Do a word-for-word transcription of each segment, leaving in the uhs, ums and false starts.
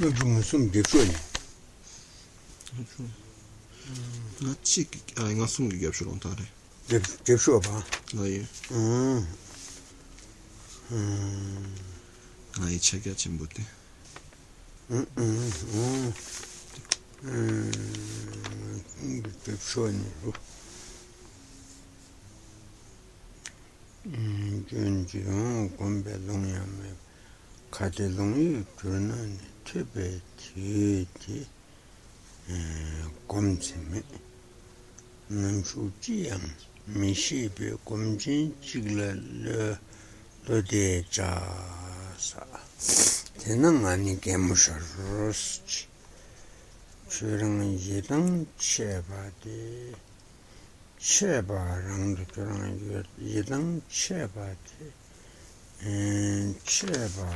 요즘은 숨기 없어요. 나 치기 아 이거 숨기기 없어 온다래. 개 개쇼 봐. 나이. 음. 음. 나이 체가 침부터. 음. 음. 음. 개쇼니. 음. 견지 어 건배동이면 가재동이 그러는 집에 지지 검침에 non succiam mi si per comcin cigla lo de già sa te non ani che musharros c'erano jedan cheba de cheba rang c'erano jedan cheba de cheba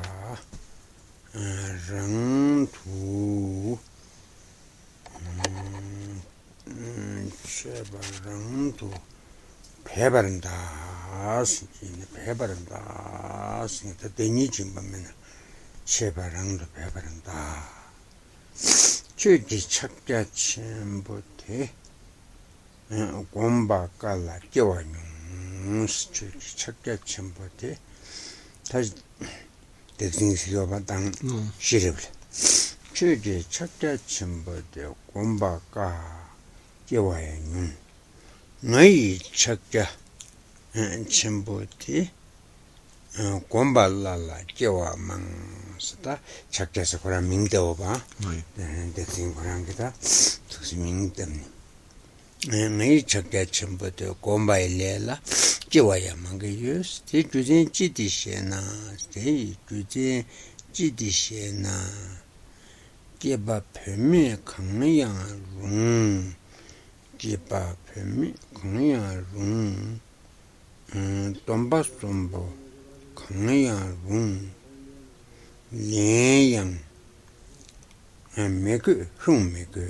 rang tu Chebarando, Pebarandas, Pebarandas, the Denijim Bamina, Chebarando, Pebaranda. Chidi Chakachim Bote, Gomba Gala, Joanus, Chidi Chakachim Bote, the things you have done, Shirib. Chidi Chakachim Bote, Gomba Gala. Giovanni, noi c'è un cimbotti, un combalalla, Giovanni, c'è che si cura mingdova, e si cura anche da, si mingdami. Noi c'è che cimbotti, un combalella, Giovanni, stai chiudendo di scena, stai chiudendo di scena, che va per me come io. Giba pemi kanya run, tomba sombo kanya run, liang, megu shung megu,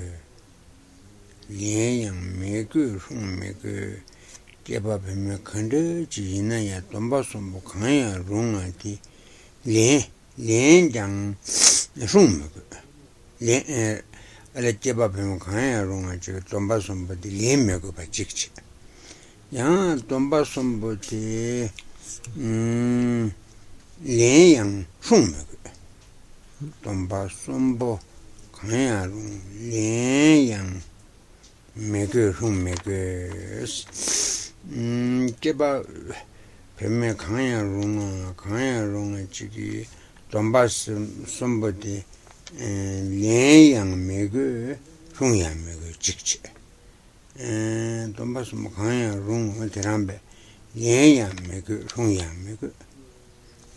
liang megu shung megu, giba pemi kanda jina ya tomba sombo kanya run ati, liang liang shung megu, liang. Ale keba pemu kaya runga chika tomba sombati lemya gupa chikchi. Yang tomba sombati lenyang shungma gupa. Tomba sombo kaya runga lenyang megu shungma gupa. Keba pemu kaya runga kaya runga chiki tomba sombati Liang megu, Rungyang megu, Chikchi. Donbass Mukanya Rung, Terambe, Liang megu, Rungyang megu.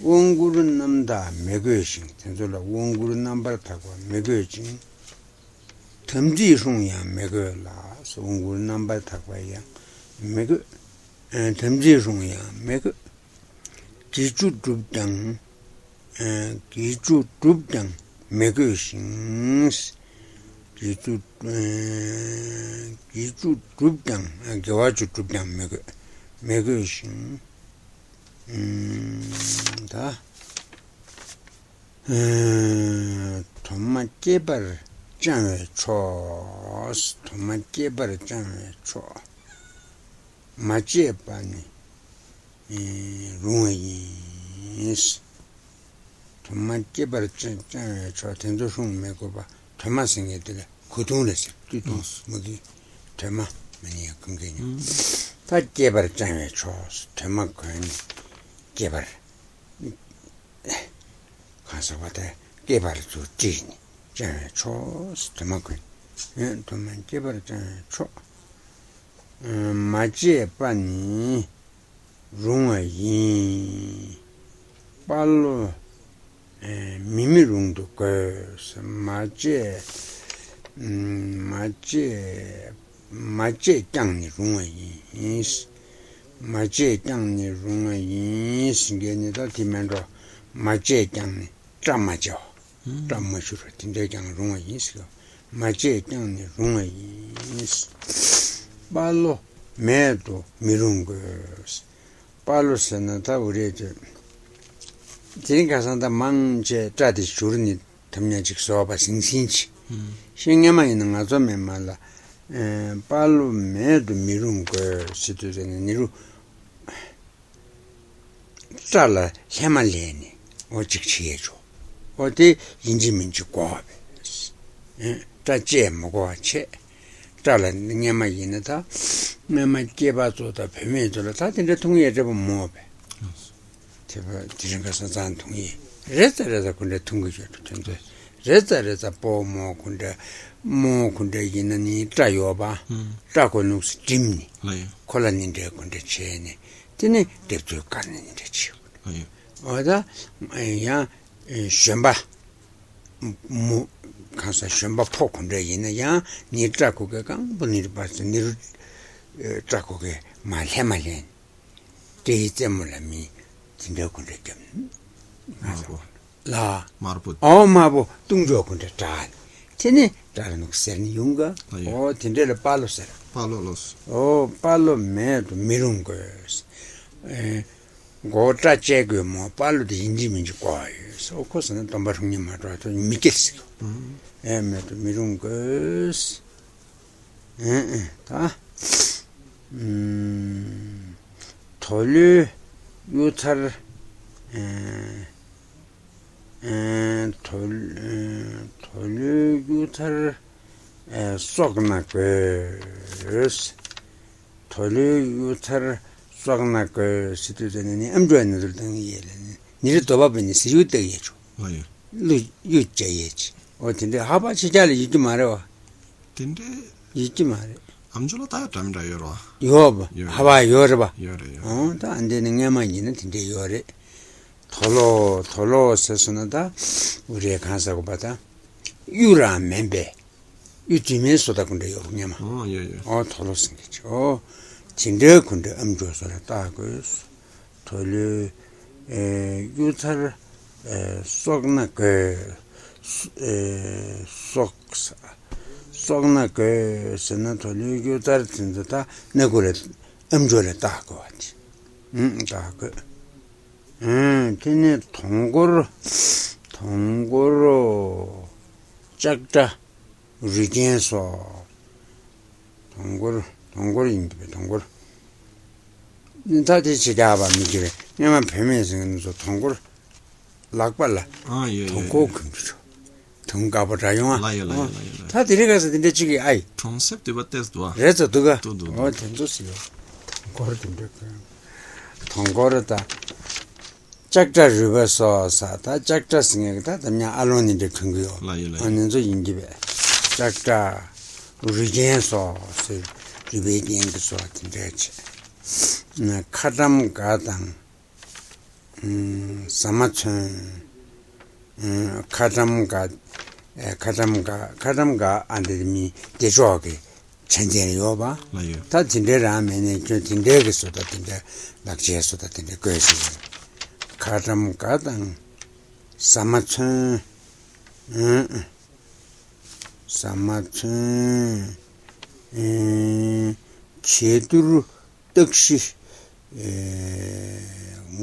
Wonguru Namda, Meguishing, Tenzola, Wonguru Nambar Tagwa, Meguishing. Tumji Rungyang megu, Las, Wonguru Nambar Tagwa Yang, Megu, Tumji Rungyang megu. Kichu Drupdang, Kichu Drupdang. Megushings, Gitu Gitu Drupdang, and Gawaju Drupdang Megu Megushing. Da Tomateber Jammy Chos, Tomateber Jammy Chos, Majebani Ruins. Tomma che barccia c'ho tendo su me copa Tomma singe della cotone se tu tu smodi Tomma mania congegno fa che barccia me c'ho Tomma con che bar casa vate che barccio cini c'è c'ho Tomma con eh Tomma che barccia c'ho ma che pani runga yi ballo Mimi rundu kos, maje, maje, maje dangni runga yins, maje dangni runga yins, geni da timendo, maje dangni, dramma jo, dramma shuru, tinde dang runga yins, maje dangni runga yins, balo, medo, mirungos, balo senata urete. Tinga santa manche tradizioni tamnyazik soba sing sinch. Shingema in Nazo Memala, Palu Med Mirungo, Citizen Niru Sala, Hemaleni, o Chicchiejo, o di Injiminchuquabes, Tajemo Guace, Tala Nema Yenata, Mema Gibato da Pemetola, Tatin de Tungi Debo Mobe. Tiringasazan Tungi. Reza con le tunghe, reza reza po mo con le mo con le ginani traioba, traconus dimni, colani de con le cene, tene de tu canne di ciò. Oda, ya, shamba, mo, casa shamba po con le ginaya, ni tracoga, bonir basta, ni tracoga, ma hemalen, te temolami, tinde con le gem. La Marbut. Oh, Mabo, don't joke on the child. Tinny, Taranxen Yunga, oh, Tindel Palos. Palos. Oh, Palo Med Mirungers. Go Trachegum, Palo the Indian choirs. Of course, not about him, my daughter, Mikis. Emmet Mirungers. Eh, ah. Hm. Tolu, Uther. And Tolugutar Sognakers Tolugutar Sognakers, citizen, and I'm joining the Yelen. Nilitobabin is you the age. You J H. Or Tinde, how about Chitali tomorrow? Tinde, you tomorrow. I'm Jolata, I'm Diora. Yob, how are Yorba? Oh, and then I'm in it in the Yore. Tolo, Tolo, Sasonada, Uriah Kansagobata. You are a member. You two men so that they open your oh, yeah, yeah. Oh, Tolos, oh, Tinder could am just a darkers. Tolu, eh, Uther, eh, Sognaker, eh, Sox, Sognaker, Senator, Uther, Tindata, Nagulet, am Jolet Hm, darker. 음, 걔네 동고로 동고로 작다 리젠소 동고로 동고로 인비 동고로 다들 지가 봐 미기래 내가 배면서는 저 동고로 락발라 아 예. 동고 금주 동가버 자용아 다 들어가서 근데 저기 아이 컨셉트 버테스도 그래서 누가 어 전도시요 동고로 된대 동고로다 Chakta river saw Sata, Chakta singing that, and now alone in the Congo, and in the Indibe. Chakta Rigen saw, said, rebating the sort in Dutch. Katam Katam Samachan Katamga Katamga Katamga under me, the jockey, changing over. That's in the ram and drinking daily so that in the luxury so that in the grace. Katam Katam Samachan Samachan Chetur Tukshi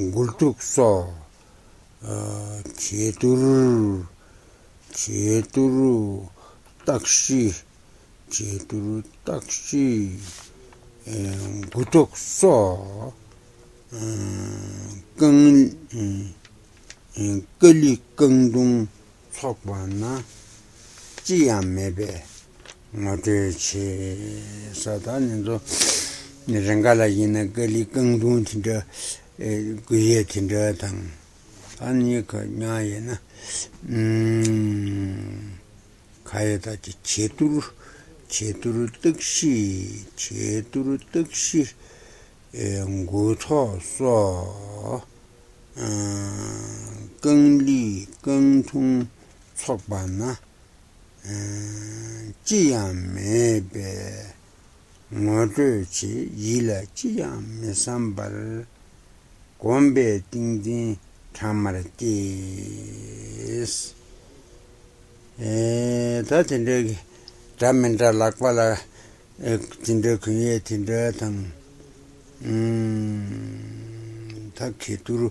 Gultukso Chetur Chetur Takshi Chetur Takshi Gutukso Gully Gundum Sokwana Giamebe Motherchi Satan and the Rangala in a gully gundum to the Guyet in the tongue. Anika Nyayana Kayata Chetur Chetur Tuxi Chetur Tuxi. Guto so Gung Li Gung Tung Sokbana Giam Mebe Moduchi Yila Giam Mesambar Gombe Ding Ding Tamaratis that in the Damenda Lakwala Tinder creating the tongue. Mmm, Taki Turu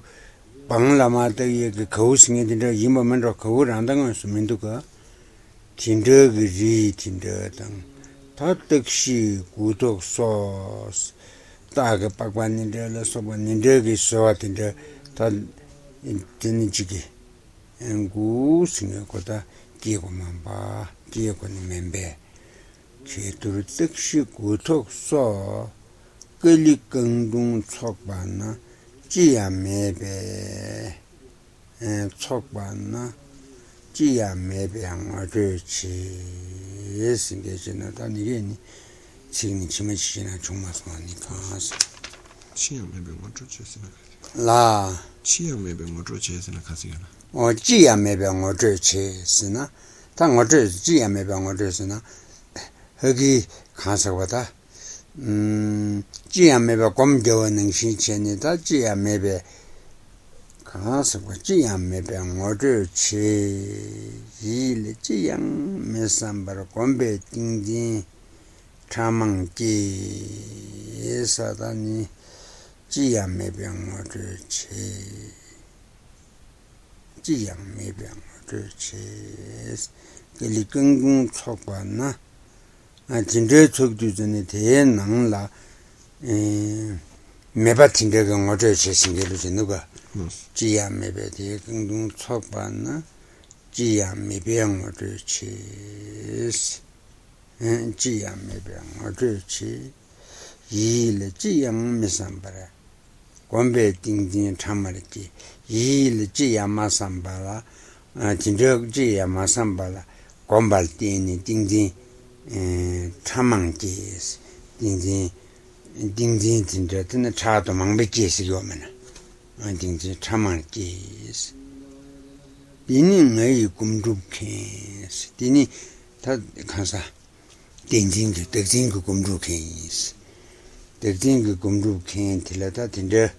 방라마데이의 Chia mebe, chokbana, chia mebe hangwa ryochi, singe chena, ta nireni, chigni chima chichina chungma suwa ni kaansi. Chia mebe hangwa ryochi sena kasi? La. Chia mebe hangwa ryochi sena kasi gana? O, chia mebe hangwa ryochi sena, ta hangwa ryochi, chia mebe hangwa ryochi sena, hagi kaansi wata, Chia mebe gomgyowa nangshi chene ta chia mebe kaasakwa chia mebe ngodo che yile chia mesambara gombe tingdin chamang ki esa tani chia mebe ngodo che chia mebe ngodo che gili gungung chokwa na 진대 쪽주전에 대한 낭라 에 매바팅 되는 거죠 제신계로 누가 지야 매베대 공동 초반나 지야 매병 어쩌지 에 지야 매병 어쩌지 이일 지야 매산바라 권배 띵띵 참말이지 이일 지야 마산바라 진대 지야 마산바라 권발 띵띵 띵띵 참망기 딩딩 딩딩 진짜 든 차도 망백기 시려면 안 딩지 참망기 비닝의 꿈룩해 디니 다 가사 딩딩 딩딩 꿈룩해 딩딩 꿈룩해 틀다 진짜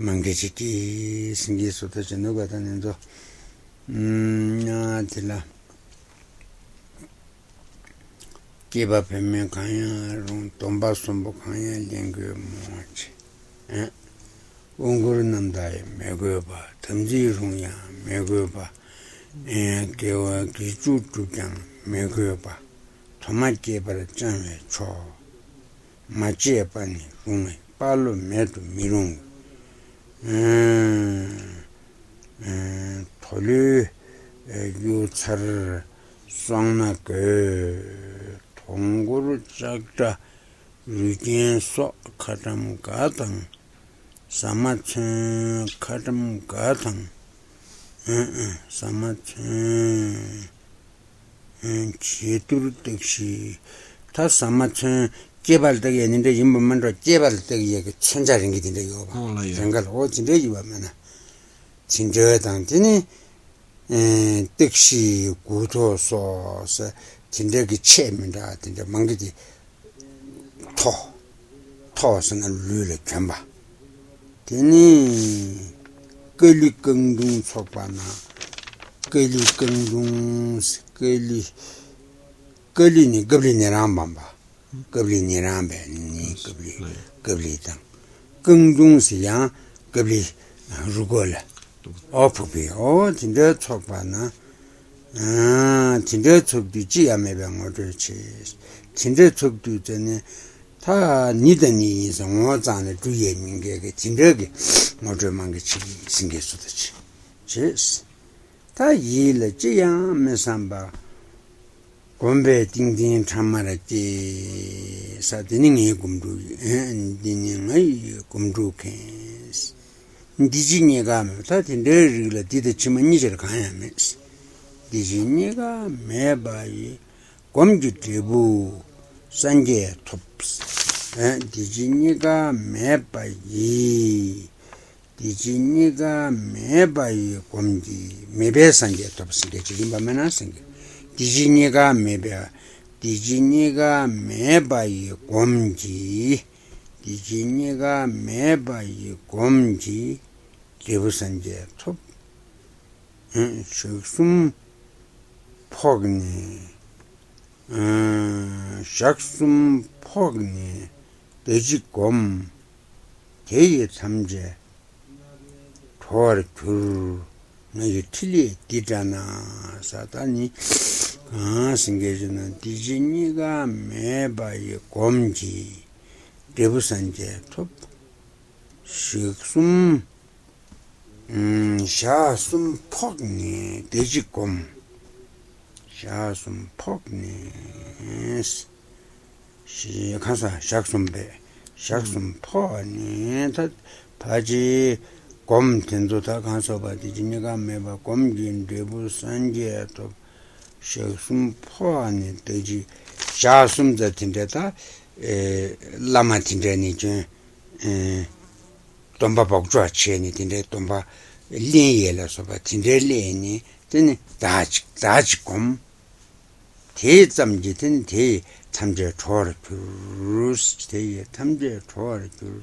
망게지기 신기소도 전화가 다는도 음아 틀라 Kiba pime kanya rung tomba sumbu kanya lingyo mochi. Ungur nandai megwe ba, tamzi rung ya megwe ba, kewa kichu chukyang megwe ba, toma kiba la chanwe cho, machi pa ni rungi, palo metu mirungu. Toli yu tsar swangna ke 공고를 작다 리겐소 카담 가당 사마츠 카담 가당 응 사마츠 응 제도를 뜻이 다 사마츠 개발되게 했는데 인문만으로 개발되게 그 천자린 게 된다 이거 봐 생각 어찌래 이거면은 진짜 당진이 에 뜻이 고도서서 진짜기 체입니다. 진짜 망기지 토 토스는 룰을 견봐. 되니 끌리 끈둥 속바나 끌리 끈둥 끌리 끌리니 끌리니란 밤바 끌리니란 밤니 끌리 끌리다 끈둥스야 끌리 루골 어프비 어 진짜 속바나 아, 진짜 접두지야 매병 어쩌지. 진짜 접두전에 다 니더니 성어자네 주의 민계의 진력이 모조만게 생겼었지. 제스. 다 일지야 매산바. 공배 띵띵 참말했지. 사드닝이 공주. 엔딩이 공주케. 디지니가 다 진력을 디더치면 이제 가야매. 디즈니가 매바이 검주대부 산제 톱스 에 디즈니가 매바이 디즈니가 매바이 검지 매배 산제 톱스 지금 밤에나 생겨 디즈니가 매바 디즈니가 매바이 검지 디즈니가 매바이 검지 대부 산제 톱 응, 지금 Pogni, Shaksum Pogni, Dejigom, Gay Tamje, hor tu na yutili didana satani ah singejana dijiniga meba ye komji devu sanje top shiksum mm shasum pogni dejikom shasum pogni shi kasa shaksumbe shaksum pogni tat paji Come Tinduta Kansoba, the Jiniga Meba, come Jin Debu Sanjay to Shasum Pony, the Shasum the Tindeta, Lama Tindani, Tomba Bogdrachi, anything that Tomba Liela Soba Tindelini, then Dach Dachcom Tea some jitin tea, Tamja Tor to Roost, Tamja Tor to.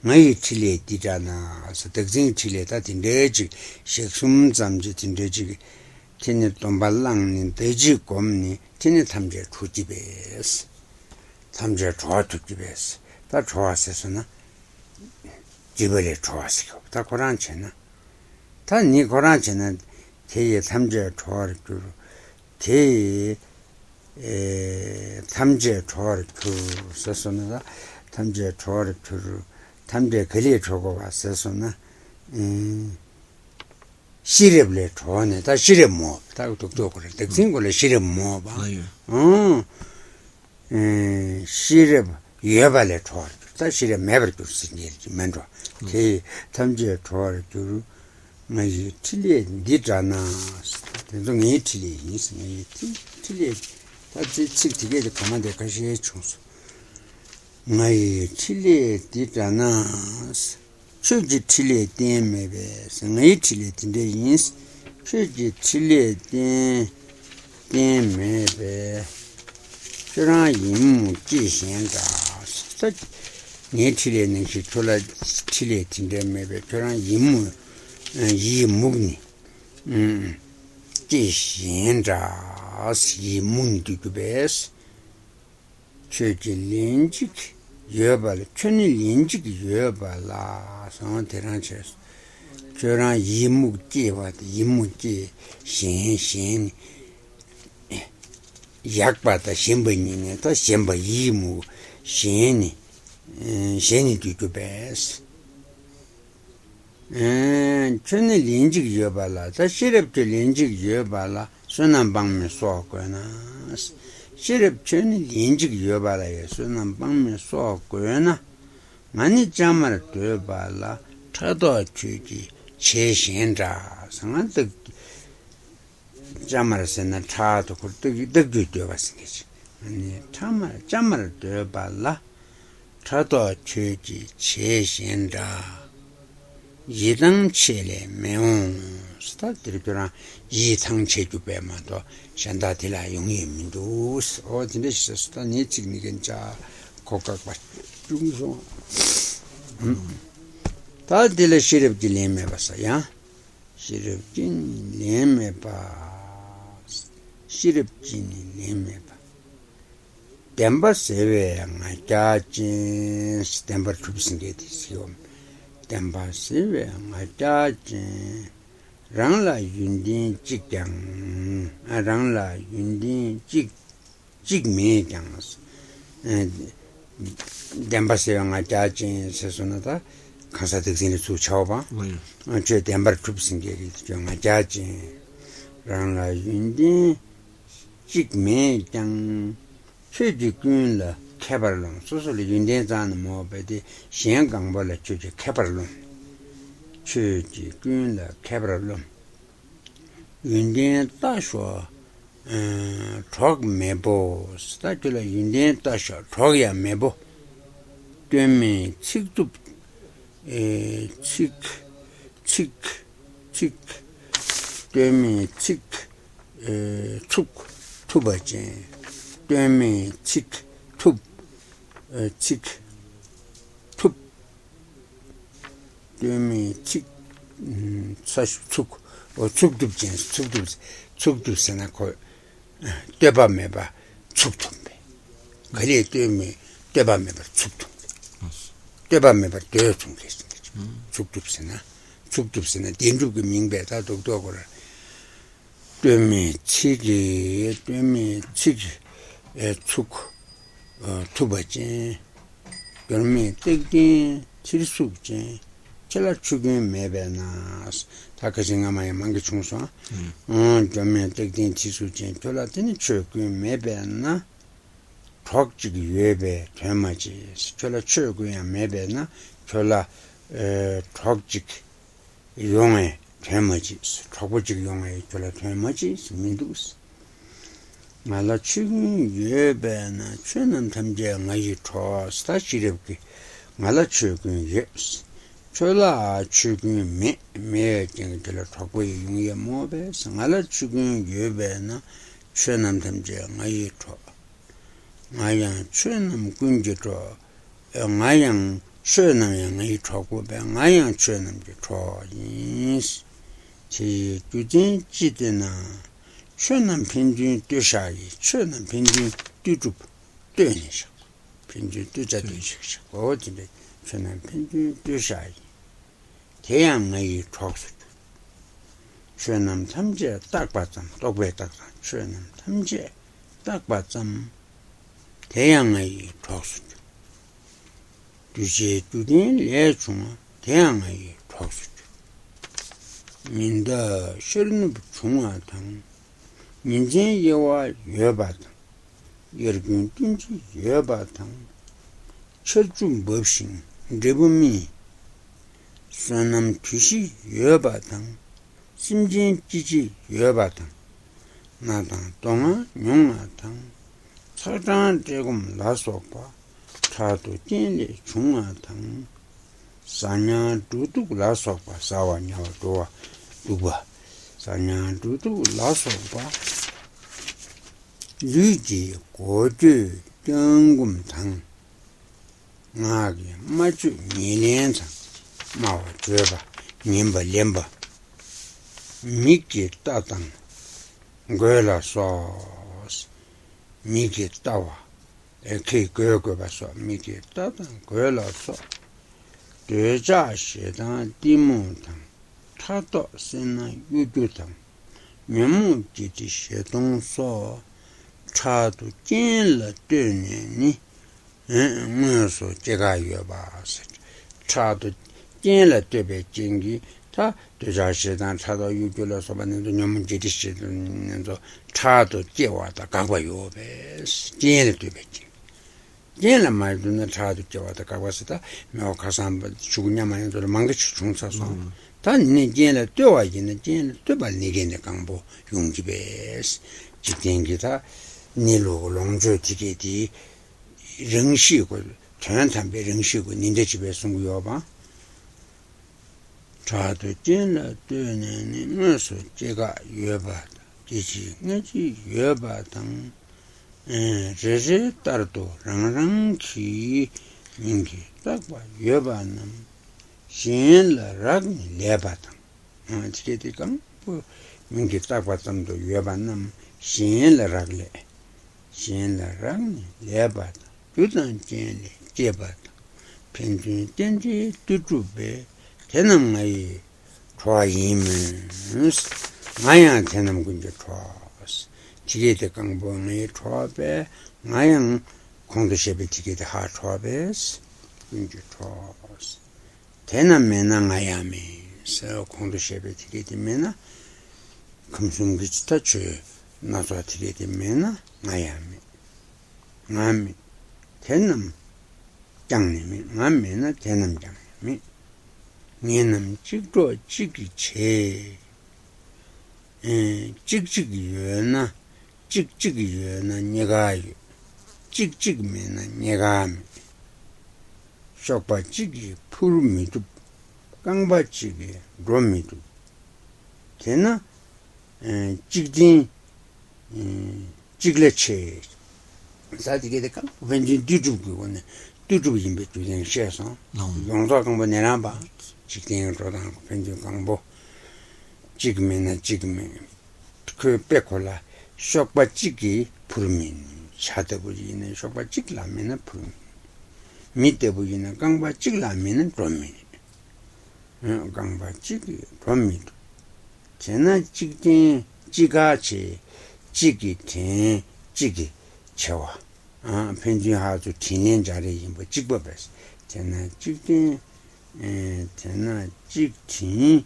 May Chile Didana, so the Xin Chile that in Deji, Shexum Zamjit in Deji, Tinet Lombalang in Deji Comni, Tinet Hamja Tutibes, Tamja Tortibes, that horses on a Gibele Torsico, Tacoranchena, Tan Nicoranchena, Tay Tamja Tortu, Tay Tamja Tortu, Sasona, Tamja Tortu. Tamde Kali Chogo Sesona Shirable Tone, that Shirem Mob, that took the singular Shirem Mob. Oh, Shirem Yavale Tor, that Shirem never to sing it, Mendra. Hey, Tamde Tor to my Tilly Didana, the long Italy, is my Tilly. That's it, six together commander Cashiations. My Chile did an ass. Should you Chile damn me best? And I Chile days. Should you Chile damn me best? Should I him kiss and ass? Such naturally, and she told us Chile in them, maybe. Should I him and ye mugni? Hm. Kiss and ass, ye moon to the best. Church Lingic. Yerbal, Chunny Lingic, Yerbala, some terranches. Churan Yimuki, what Yimuki, Shin Shin Yakbata, Shimbin, and Shimba Yimu, Shin, Shin to best. And Chunny Lingic Yerbala, the sheriff to Lingic Yerbala, Sunambang Messoquenas. Shirip Chen Linjik Yobala, Sunambang Messoquena, Mani Jamar Turbala, Tado Chuji, Cheshendra, some other Jamars and a Tato could do the good of us. And Tamar Jamar Turbala, Tado Chuji, Cheshendra, Yidang Chile, Meon. Started Yi Tang Chedubemato, Shandatilla, Yungim, those all delicious, the native Niganjar, Coca Jungso. That delicious sheriff Dileme was a ya sheriff Jin Lemebas, sheriff Jin Lemeba. Demba Seve, my judge, Demba troops in his home. Demba Seve, my judge. Rangla Yundin Jig Yang, Rangla Yundin Jig Jig Me Yangs, and Dembasang a judge in Sasonata, Constantix in Su Chava, and Jet Ember troops in Gate, young a judge in Rangla Yundin Jig Me Yang, Chudikun la Caberlon, socially Yundin's animal, but the Shangang Bola Chuji Caberlon. Church, Green, the Cabralum. Indian Tasha, Trog Mebo, statue Indian Tasha, Trogia Mebo. Demi, chick to chick, chick, chick, demi, chick, took, tubaje, demi, chick, tub, chick. Demi chick such took or took to chance, took to took to Senaco Deba Meba, took to me. Gale to me, Deba Meba, took to Deba Meba, took to Sena, 죽죽스네 된죽이 민배다 독도고라 되미 치기 되미 치기 에축 투바지 별미 떼기 칠수지 찰라 죽이 매배나스 다가생아마에 만개 충수아 음 되미 떼기 치수지 졸라더니 죽이 매배나 톡지기 예배 되마지 찰라 죽이 매배나 찰라 에 톡지기 용의 대머지, 초보직 용의 졸라 대머지, 민두스. 말라치기 예배나 최는 탐지양아이 토스, 다시렵게 말라치기 예스. 졸라치기 미, 미에징 졸라 초보의 용의 모베스, 말라치기 예배나 최는 탐지양아이 토. 나양 최는 군지 토, 나양 최는 이 초고배, 나양 최는 게 초인스. 제 두진 지대나, 최는 평균 뛰샤이, 최는 평균 뛰죽, 뛰니샤. 평균 뛰자 뛰시샤. 어디래, 최는 평균 뛰샤이. 대양의 초수. 최는 탐제 딱 봤음, 똑배 딱 봤음. 최는 탐제 딱 봤음, 대양의 초수. 주제 두딘 레중 대양의 톡스 민다 실은 중화당 민진 예와 예바당 여러분 든지 예바당 철중 법신 대범이 선남 주시 예바당 심진 지지 예바당 나당 동안 용화당 사장 대금 나서봐 사도 찐리 중화당 사냥 두둑 라서바 사와냐 도와 두바 사냥 두둑 라서바 유지 고지 정금당 나게 마주 니년상 마와 줘봐 님바 렘바 미끼 따당 괴라소스 미끼 따와 에케 괴괴 봤어 미디 따다 괴라서 되자시단 디문당 타도 신나 유두당 명무지지 시동서 차도 찐라 되니 응응서 제가 여봐서 차도 찐라 되베 찐기 다 되자시단 차도 유두라서 만든 명무지지 시동서 차도 제와다 가고 요베 찐라 되베 얘는 말도나 차도 껴와다 가고서다 뭐 가산 죽냐만 돌아 망치 중사서 단네 얘는 떼와 있는 얘는 떼발 내게는 강보 용기배 지땡기다 니로 롱조 지게디 릉시고 전탄배 릉시고 니네 집에 숨고요 봐 차도 쟤는 떼는 무서 제가 예바 지지 내지 예바당 제제 따르도 랑랑키 민기 딱봐 여반은 신라 랑 레바당 어떻게든 뭐 민기 딱봤음도 여반은 신라 랑레 신라 랑 레바다 주단 젠리 제바다 평균 젠지 두두배 되는 아이 좋아이면 나야 되는 군데 좋아 지게대 강봉의 초배, 나양 공도셰베 지게대 하 초배스, 인주 초스. 대남 매나 나야미서 공도셰베 지게대 매나, 금순기치타 주 나서 지게대 매나 나야미. 나미 대남 장님이 나미나 대남 장님이 니는 찍도 찍이 제, 에 찍찍이 연나. 찍찍이여나 네가유 찍찍면나 네가미 쇼파찍이 푸르미도 깡바찍이 로미도 되나 찍진 찍레체 사디게데 깡 왠지 뒤죽고네 뒤죽인 배추는 셰서 용서 강보 내나봐 찍진 로당 왠지 강보 찍면나 찍면 그 빼콜라 쇼파찌기 푸르민 샤더부지는 쇼파찌기 라면은 푸르민 밑에 부지는 강바찌기 라면은 푸르민 gangba chigi promido. Chena chigten chigache chigi ten chigi chewa. Penjun hazu tinen jare yinbo chigba bes. Chena chigten chena chigten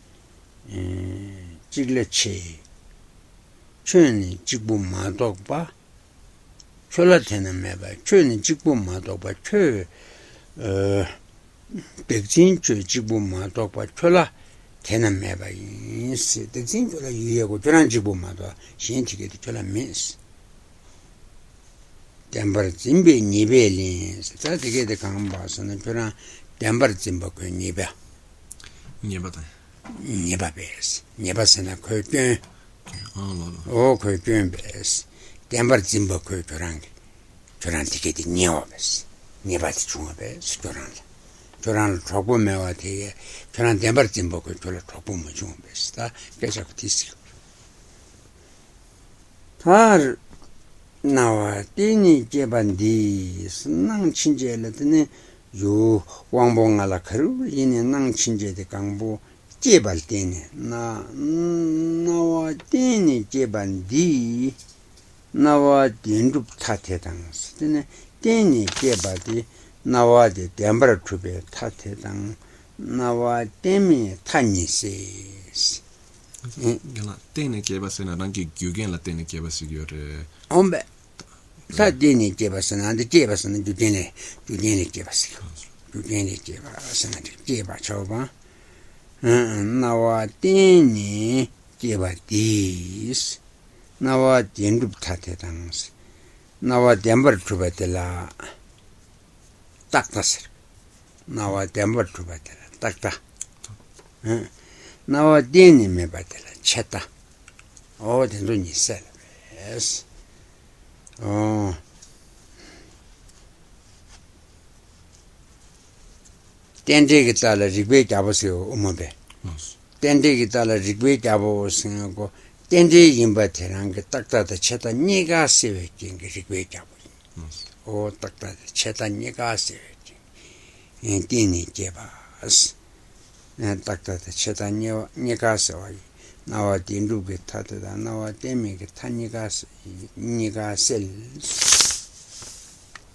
chigle che. Cheni chigbo madogba chola tena meba. Cheni chigbo madogba che 백진 주지부 마도과 철라 되는 매바 인스 백진 주라 유예고 전한 지부 마도 신지게도 전한 민스 담버 진비 니벨인스 자 되게 대강 봐서는 전한 담버 진바고 니베 니바다 니바베스 니바스나 거든 오 거든 베스 담버 진바고 전한 전한 되게 니오베스 니바스 중어베스 전한 저랑 저거 매와 되게 저랑 대발진 먹고 저를 저거 뭐 주면 베스다 계속 뒤스 탈 나와 띠니 제반디 순낭 친제를더니 요 왕봉알아 그루 이네 낭 친제의 강보 제발 띠니 나 나와 띠니 제반디 나와 딘룹 타태당 쓰더니 띠니 제바디 나와 데 덴버 트베 타테당 나와 데미 타니시스 이나 데니 게바스나 랑기 규겐 라테니 게바스 요레 옴베 타 데니 게바스나 데 게바스나 규겐에 규겐에 게바스 규겐에 게바스나 게바 쳐봐 음 나와 데니 게바디스 나와 덴룹 타테당 나와 덴버 트베텔라 딱다스 나와 덴버 주바텔 딱다 응 나와 데니 메바텔 쳇다 어 덴존 있을 에스 어 덴데기 달라 리그에 잡으세요 오모베 덴데기 달라 리그에 잡으세요 고 덴데기 임바테랑 그 딱다다 쳇다 니가 세베긴 그 리그에 잡으세요 오 딱딱 채단이가 쓰지. 인디니 제바스. 난 딱딱 채단이 니가 써와. 나와 딘루게 타다 나와 데미게 타니가 니가 셀.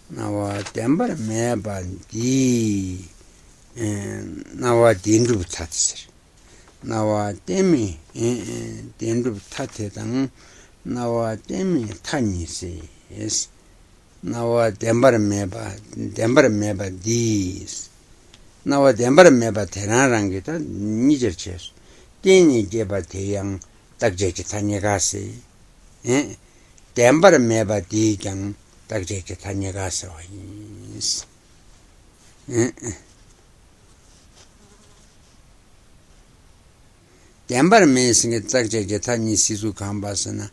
나와 덴버 매반디. 에 나와 딘루 타스. 나와 데미 딘루 타테당 나와 데미 타니세. 예스. 나와 덴버 메바 덴버 메바 디스 나와 덴버 메바 테나랑 기타 니저체스 데니 제바 대양 딱제게 타니가세 에 덴버 메바 디강 딱제게 타니가세 와이스 에 덴버 메스게 딱제게 타니 시수 감바스나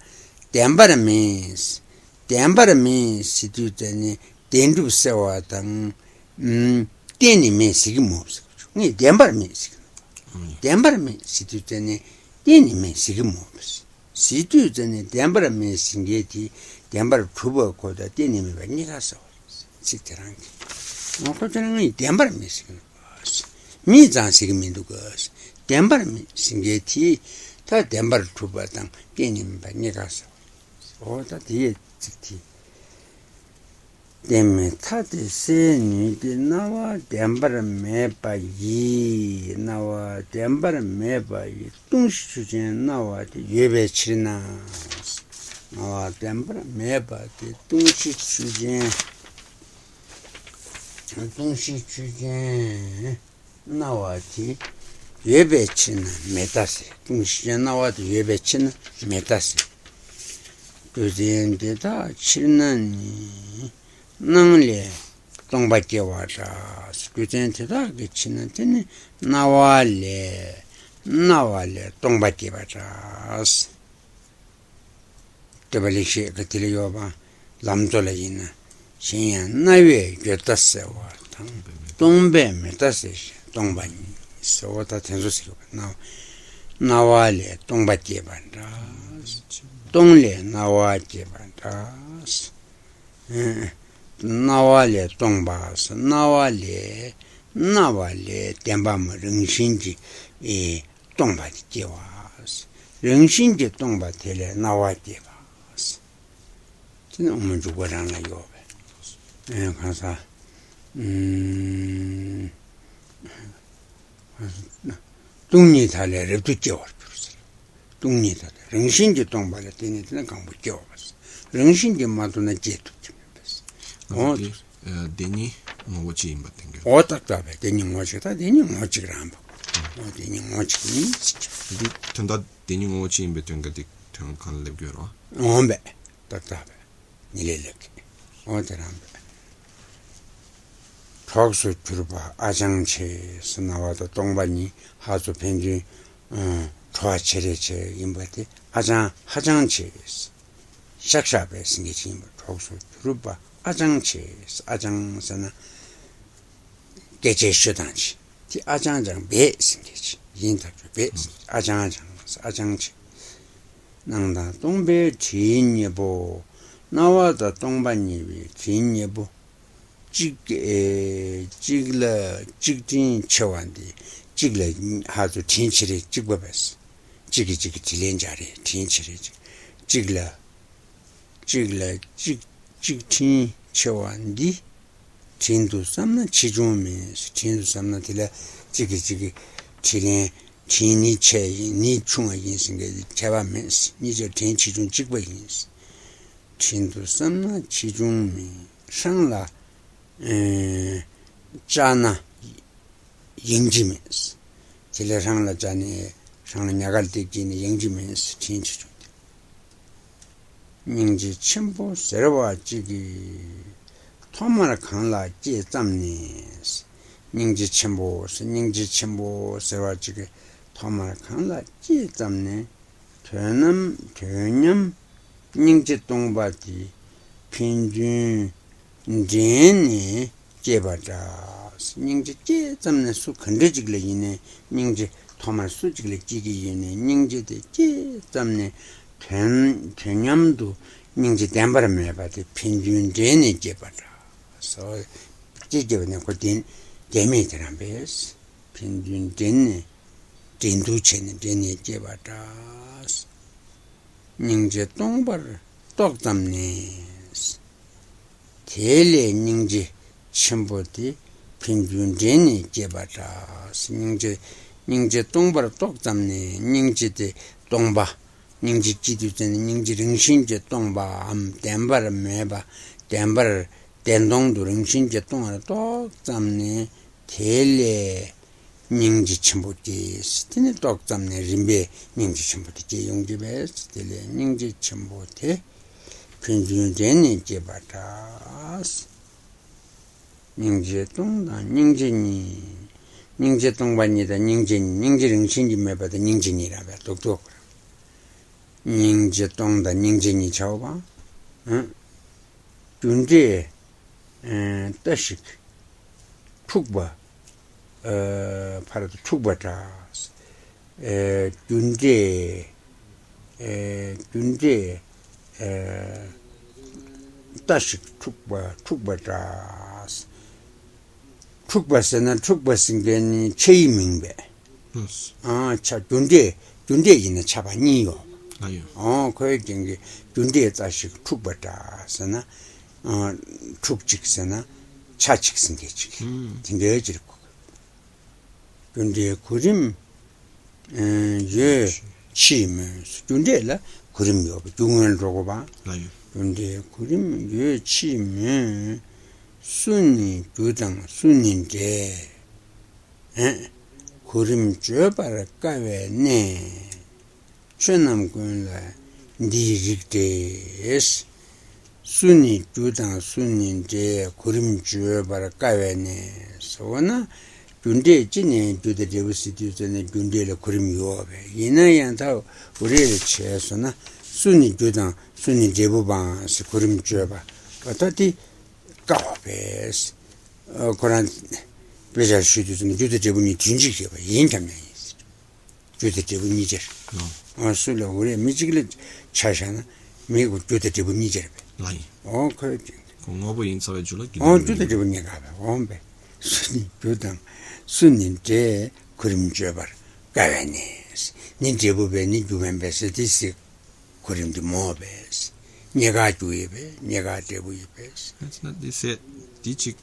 덴버 메스 Dambara me situ tani dendu sewa tang teni me siki mobs. Ni dambara me siki. Dambara me situ tani teni me siki mobs. Situ tani dambara me singeti dambara tuba koda teni me ba nika sewa. Sikterangi. Mokoterangi dambara me siki mobs. Mi zan siki me dugas. Dambara me singeti ta dambara tuba tang teni me ba nika sewa. Oda diye Demme tati se nidi nawa dembara meba yi, nawa dembara meba yi, tungshi chujen nawa di yube chirina. Nawa dembara meba di tungshi chujen, tungshi chujen nawa di yube chirina metasi, tungshi chujen nawa di yube chirina metasi. Duden deda chirnani nangle tongbake waras. Duden deda chirnani nawale nawale tongbake waras. Tabalishi katiliyoba lamdolayina. Shinya nawe gyotase wartan. Tongbe metase tongbani. Sota tenzusiyo. Nawale tongbake waras. 동래 나와지 반다스 나와래 동바스 나와래 Навали тембам рыншинди и томбать девас. Рыншинди томбать теле навать девас. Тина уму жугорана ёбе. Хаса тунни тале рыбту девар пюрсер. Тунни тале рыншинди томбале тени тина камбу девас. Рыншинди матуна дету тембес. Вот. Дени Mochi in Batting. What a topic, then you watch it, then you watch it, Rambo. Then you watch it. Turned out, then you watch in between the dick turn can live your own. Ombe, Doctor. Nililik. What a Rambo. Talks with Turba, Azanche, Sanavata, Tombani, House of Pendu, Troachereche, Imbati, Azan, Hazanches. Shaksha Bess in the chamber, talks with Turba. 아장치 아장선은 개체수단치 티 아장장 배스케치 인터뷰 배스 아장장 아장치 난다 동배 진예보 나와다 동반이 진예보 찍에 찍라 찍진 쳐완디 찍라 하주 진실이 찍버스 찍이 찍이 딜렌자리 진실이 찍라 찍라 찍 Chin Chawandi Chin to Samna Chijumi, Chin to Samna Tilla, Chiki Chiki, Chilin, Chini Che, Ni Chung against Chavamins, Nijo Tin Chijun Chikwagins. Chin to Samna Chijumi, Shangla, Jana Yingjimins, Tilla Shangla Jani, Shangla Nagalti, Yingjimins, Chin Chijun. Mingi Chimbo, Serva Jiggy, Tomara Kanla, Jay Zamnis, Mingi Chimbo, Ningi Chimbo, Serva Jiggy, Tomara Kanla, Jay Zamni, Turnum, Turnum, Ningi Dongbati, Pinjun, Jenny, Jebajas, Ningi Jay Zamnesu Condigly, Ningi Thomas Sugly Jiggy, Ningi Jay Zamni. Ten Tenyamdu Ninja Dambar Mabati Pinjun Jenny Jebata. So Jigabin Kodin Demi Trambes Pinjun Jenny Dinduchen Jenny Jebatas Ninja Tomber Doctamnes Tele Ninja Chimboti Pinjun Jenny Jebatas Ninja Ninja Tomber Doctamne Ninja de Tomba. Ninji Chitu and Ninji Ringshin Jetonba, um, Dambar Meba, Dambar, Dendong to Ringshin Jeton, a dog, Tamne, Tele, Ninji Chimbotis, Tin a dog, Tamne, Rimbe, Ninji Chimboti, Young Jibes, Tele, Ninji Chimbote, Pinjun Jenny Jibatas, Ninjeton, Ninjini, Ninjeton Banita, Ninjin, Ninji Ringshin Meba, the Ninjinira, Doctor. Ninja Tonga Ninjini Chauba Tunde Tashik Chukba Parat Chukbatas Tunde Tunde Tashik Chukba Chukbatas Chukbas and Chukbas in Chaimingbe. Ah, Chatunde Tunde in a Chabanio. Oh, quite dingy. Dundiet I should trubata, sana, trub chicks and a chachicks and kitchen. Tingager cook. Dundia curim, ye, chimes. Dundella, curim, dungan rogoba. Dundia curim, ye, chim, sunni, dudang, sunni de. Eh? Curim jobber, cave, ne. Chenam Gun Dirictes Sunni Judan Sunni de Kurim Jubar Cavene. So on Dunde Jinny to the Devisit and Dundela Kurim Yobe. Yena and how Uri chess on a Sunni Judan Sunni Debuban, Kurim Juba. Patati Cawpes Coran Pleasure Shooters and Judah Jebuni Tinji, Yinkamis. Judah Jebuni. Asula Uri Michigan Chashana may go to the Tibunijer. Lie. All correct. Come over inside July. Oh, to the Tibuniga, Ombe. 순이 교당 순이 제 그림 줘봐 가야니 니 제부배니 주변배서 디스 그림도 모배스 내가 주입에 내가 제부입에스 나 디세 디치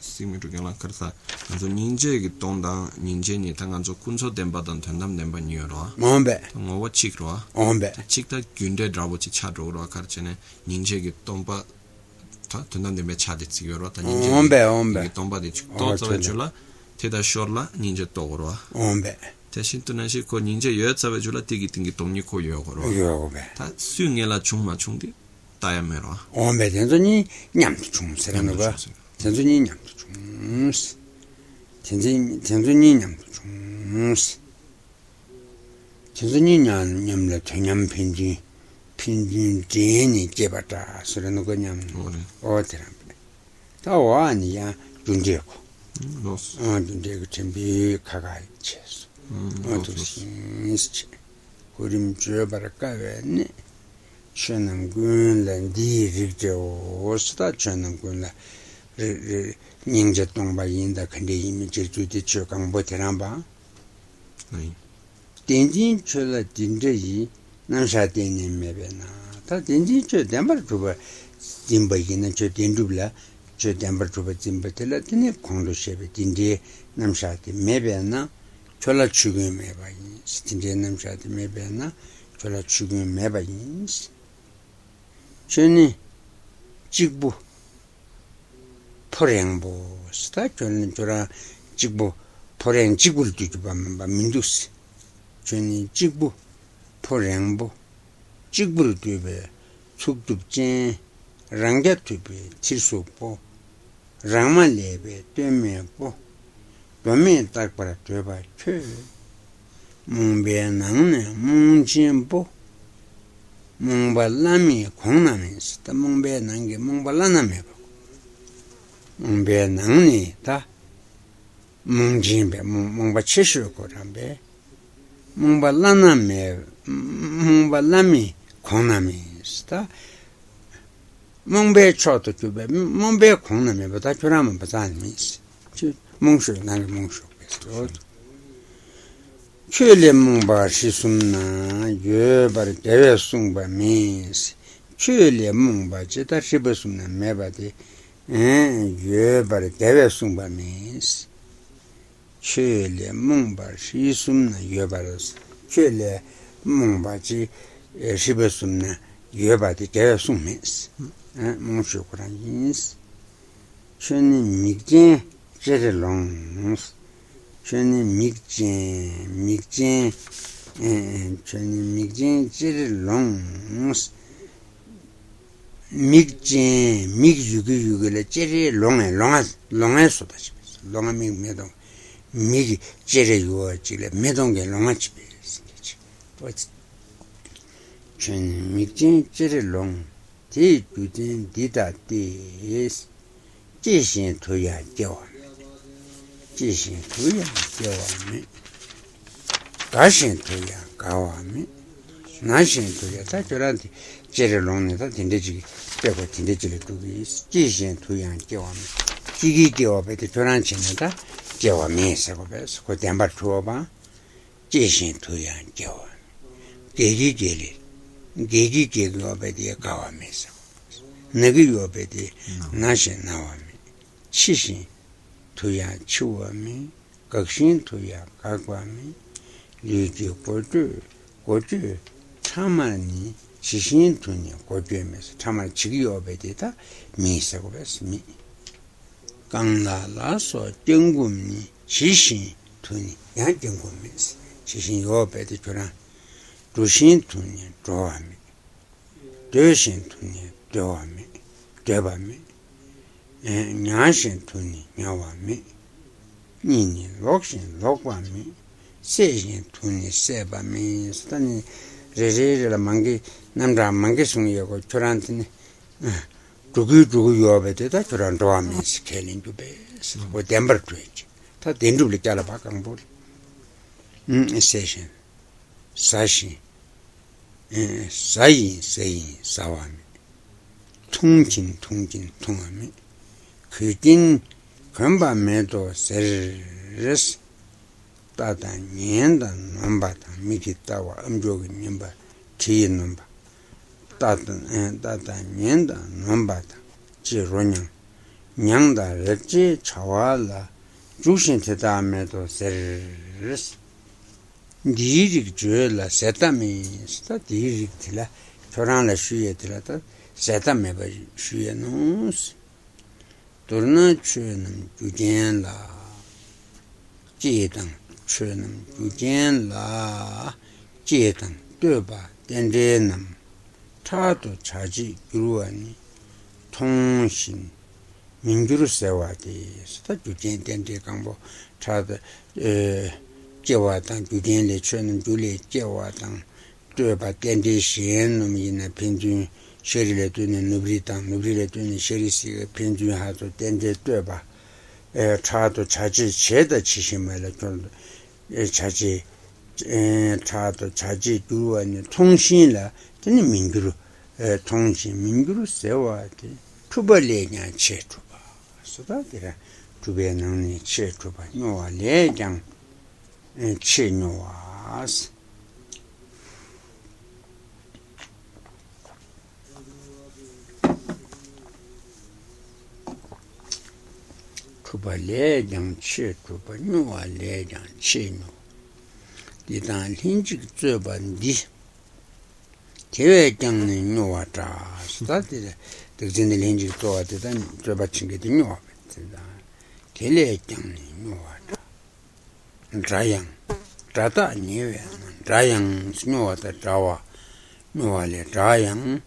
시미르게나 카르사 안저 닌제기 돈다 닌제니 당한저 군소 덴바던 덴담 덴바니어라 몸베 뭐와 치크로아 몸베 치크다 군데 드라보치 차로라 카르체네 닌제기 돈바 덴담 덴베 차데치요라 닌제 몸베 몸베 돈바데 도저베줄라 테다쇼라 닌제 도고라 몸베 테신토나시 코 닌제 여자베줄라 티기팅기 돈니코 요고라 요고베 다 수응엘라 중마 중디 다야메라 몸베 덴조니 냠 중세라는 거 전준이 냠도 중스 전준 전준이 냠도 중스 전준이 냠 냠래 청년 편지 편지 제니 제바다 쓰는 거냐 어디라 다 와니야 준제고 로스 아 준제고 준비 가가 있지 어디스 그림 줘버까 왜니 저는 군란디 리저스다 저는 군란 닝제동 바인다 근데 이미 제주디 주강 보태란바 땡진 쳐라 딘제이 남샤데니 메베나 다 딘진 쳐 담바 주바 딘바이는 쳐 딘두블라 쳐 담바 주바 딘바텔라 딘이 공로셰베 딘디 남샤데 메베나 쳐라 추고 메바이 딘디 남샤데 메베나 쳐라 추고 메바이 쳔니 직부 포랭보 스타촌 저라 직부 포랭 직불 뒤집으면 봐 민두스 전이 직부 포랭보 직불 뒤에 축축진 랑게 뒤에 칠수고 랑만레베 때문에고 범에 딱 봐라 줘봐 최 문배 나네 문진보 문발람이 공남에 있다 문배 난게 문발람에 몽베낭니 다 몽진베 몽바치슈고람베 몽발라나메 몽발라미 코나미스타 몽베초토투베 몽베 코나메보다 줄하면 바자미스 몽슈난 몽슈베스토 쳬레 몽바시숨나 예바르 데베숨바미스 쳬레 몽바제다 시베숨나 메바데 응, 예발 대외숭바 means 칠레 몽바시 숨나 예발스 칠레 몽바지 시베숨나 예발이 대외숭 means 응, 몽슈고라 means 쳔니 미게 제레롱 쳔니 미게 미게 응, 쳔니 미게 제레롱 Migje, Migjugi, Ugla, Jerry, long and long as long as so much. Long and Mig Medong, Mig Jerry, you are Chile, Medong and long as. What's Migje, Jerry long, tea, pudding, dida, teas, Jishin to ya, Joan. Jishin to ya, Joan. Gashin to ya, Gawami. Nashin to ya, Taturati. 제레롱에다 딘데지 빼고 딘데지를 두기 지신 두양 겨와미 지기 겨와베 조란친다 겨와미에서 그래서 그 담바 투어바 지신 두양 겨와 계기계리 계기계로베 가와미에서 내기 요베 나신 나와미 치신 두양 추와미 각신 두양 각와미 유지고주 고주 참만이 지신 돈이 고주에서 참아 지기업에 대다 미세고 했으니 강나라서 경금이 지신 돈이 양 경금이 지신 요업에 대라 두신 돈이 좋아미 되신 돈이 좋아미 되바미 냐신 돈이 냐와미 니니 록신 록와미 세신 돈이 세바미 스타니 제제라 망기 남자 망기 송이하고 저한테 두기 두기 요배다 저런 도함이 스케일링 두배스 뭐 덴버 트위치 다 덴두블 깔아 바캉볼 음 세션 사시 에 사이 세이 사완 통진 통진 통함이 그긴 Kumba medo seris tata nienda numba ta mikitawa amjogi nimba chi numba tata tata nienda numba ta chi ronya nyangda rechi chawala jushin teta medo seris dirik juela setami sta dirik tila choran la shuye tila ta setame ba shuye nus Turna chönum gugyen la Jidang chönum gugyen la Jidang döba denrenam Tadu chaji guruani Tongshin Minguru sewadi Sata gugyen dendre kambo Tadu Jewadang gugyen le chönum gule Jewadang döba dendre shenum yina pindun Sheri le tune nubritang, nubri le tune sheri siga pindu hato dende tueba Chato chaji cheda chishima le chondo Chaji, chato chaji duwa ni tongshin la Tene minguru, tongshin minguru sewa di Tuba le nyan che tuba Soda dira tube nangni che tuba Nyowa le nyan che nyowa asa Kuba legang che kuba nuwa legang che nu. Didan hinjik zuban di. Tewe gang ni nuwa ta. Sda dida. Dikzindil hinjik zuwa dida zuba chingidi nuwa bida. Tele gang ni nuwa ta. Drayang. Drata niwe. Drayang nuwa ta drawa. Nuwa le drayang.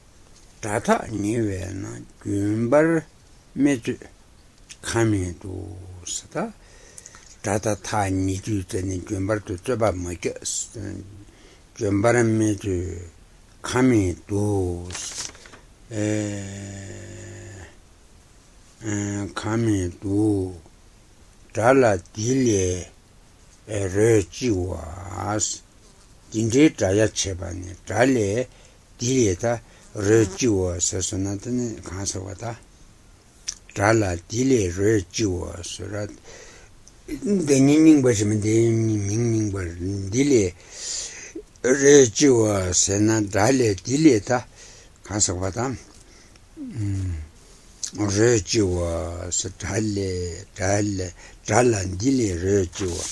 Drata niwe na gyumbar metu. Kami tu sata, tata ta ni tu teni jumbar tu jumbar mage, jumbar me tu kami tu, kami tu, jala dile reji was, dinje jaya chebani, jale dile ta reji was, sonatani kansa wata. Rala dile re jiwa surat dening bashim dening bar dile re jiwa sena dale dile ta kansabata re jiwa sutale dale dala dile re jiwa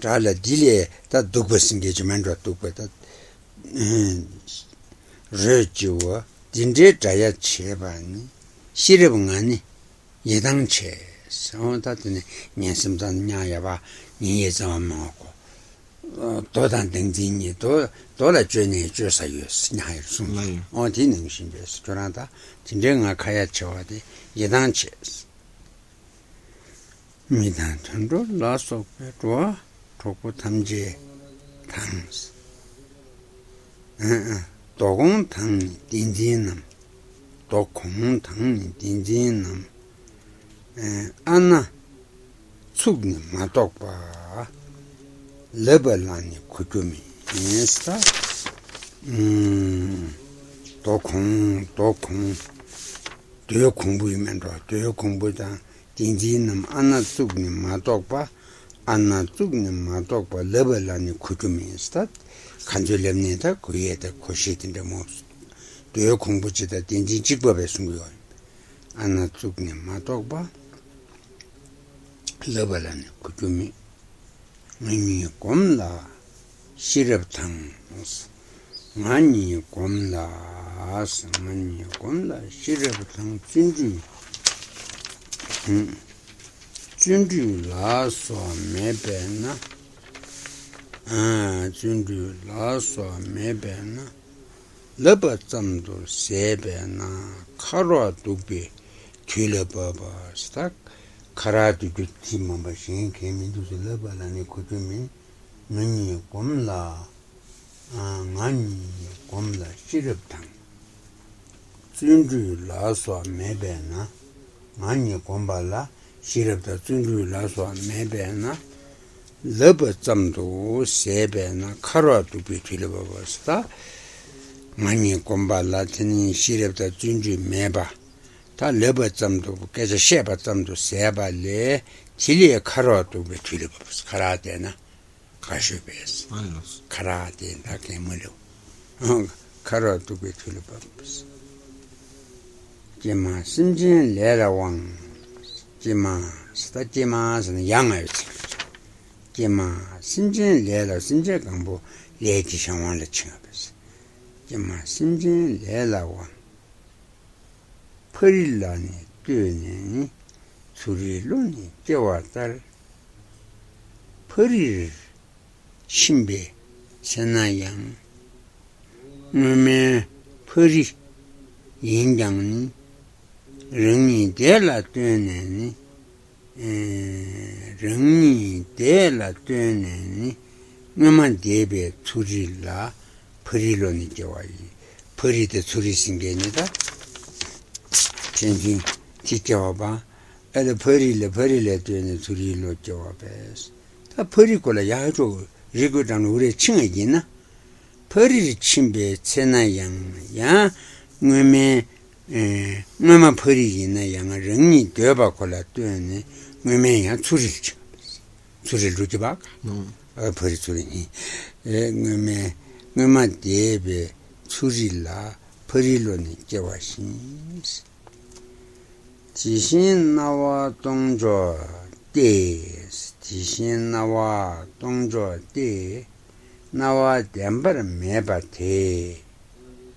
dala dile ta dugbas engagement rat dugbata re jiwa dinde daya chebani siribngani Yedang che, so that in Yasimdan Yava, Nizamako, Dodan Dingdini, Dola Jenny, Josayus, Nai Sumai, or Dining Shinges, Jonata, Tinjanga Kayacho, the Yedang chess. Midan Tundro, loss of Petua, Toko Tamje, Tams. Dogon Tang Dinzinum, Dokon Tang Dinzinum. Anna Sugni Matokpa Lebalani Kutumi Nesta Dokun Dokun Dokumbu Mendro Dokumbudan Dinzinum Anna Sugni Matokpa Anna Sugni Matokpa Lebalani Kutumi Nesta Kanjulemnita Kuyeta Koshit in the most Dokumbuchita Dinzi Chikbabesungyo Anna Sugni Matokpa Lebalan Kutumi Mani Komla Shiraptang Mani Komla As Mani Komla Shiraptang Tundu Tundu Lasso Mebena Tundu Lasso Mebena Lebatamdu Sebena Kara Dubi Kilababa Stack Karatu Timma machine came into the level and it could mean Mani Komla Mani Komla Shiraptang. Sundru Lasso Mebena Mani Kombala Shirapta Sundru Lasso Mebena Lebatamdo Sebena Karatu Kilababa Stack Mani Kombala Tini Shirapta Sundru Meba. 다 레버 잠도 계속 쉐바 잠도 세발레 진리의 카라도 매출이 없어 카라데나 가시베스 카라데 나게 물려 카라도 매출이 없어 제마 심진 레라왕 제마 스타티마스는 양아요 제마 심진 레라 심진 강보 레지 상황을 친합니다 제마 심진 레라왕 Purillani, Dunini, Suriluni, Devatar, Purir, Shimbe, Senayang, Nume, Puri, Yingyangni, Rungi Dela Dunini, Rungi Dela Dunini, Numa Debe, Turilla, Puriloni Devayi, Puri de Turisingenida. Changing Titioba, at a purry le purry letter in the Turilo Jobes. A purricola yajo, Rigodan Ure Chingagina. Purry chimbe, Senayang, ya, Meme, Mama Purry in a young ringy, Derba cola turn, Meme, a Turich. Turilujabak? No, a purry turini. Meme, Mama Debe, Turilla, Puriloni, Jawashins. Tishin Nawa Dongjo Days, Tishin Nawa Dongjo Day, Nawa Dember Mebate,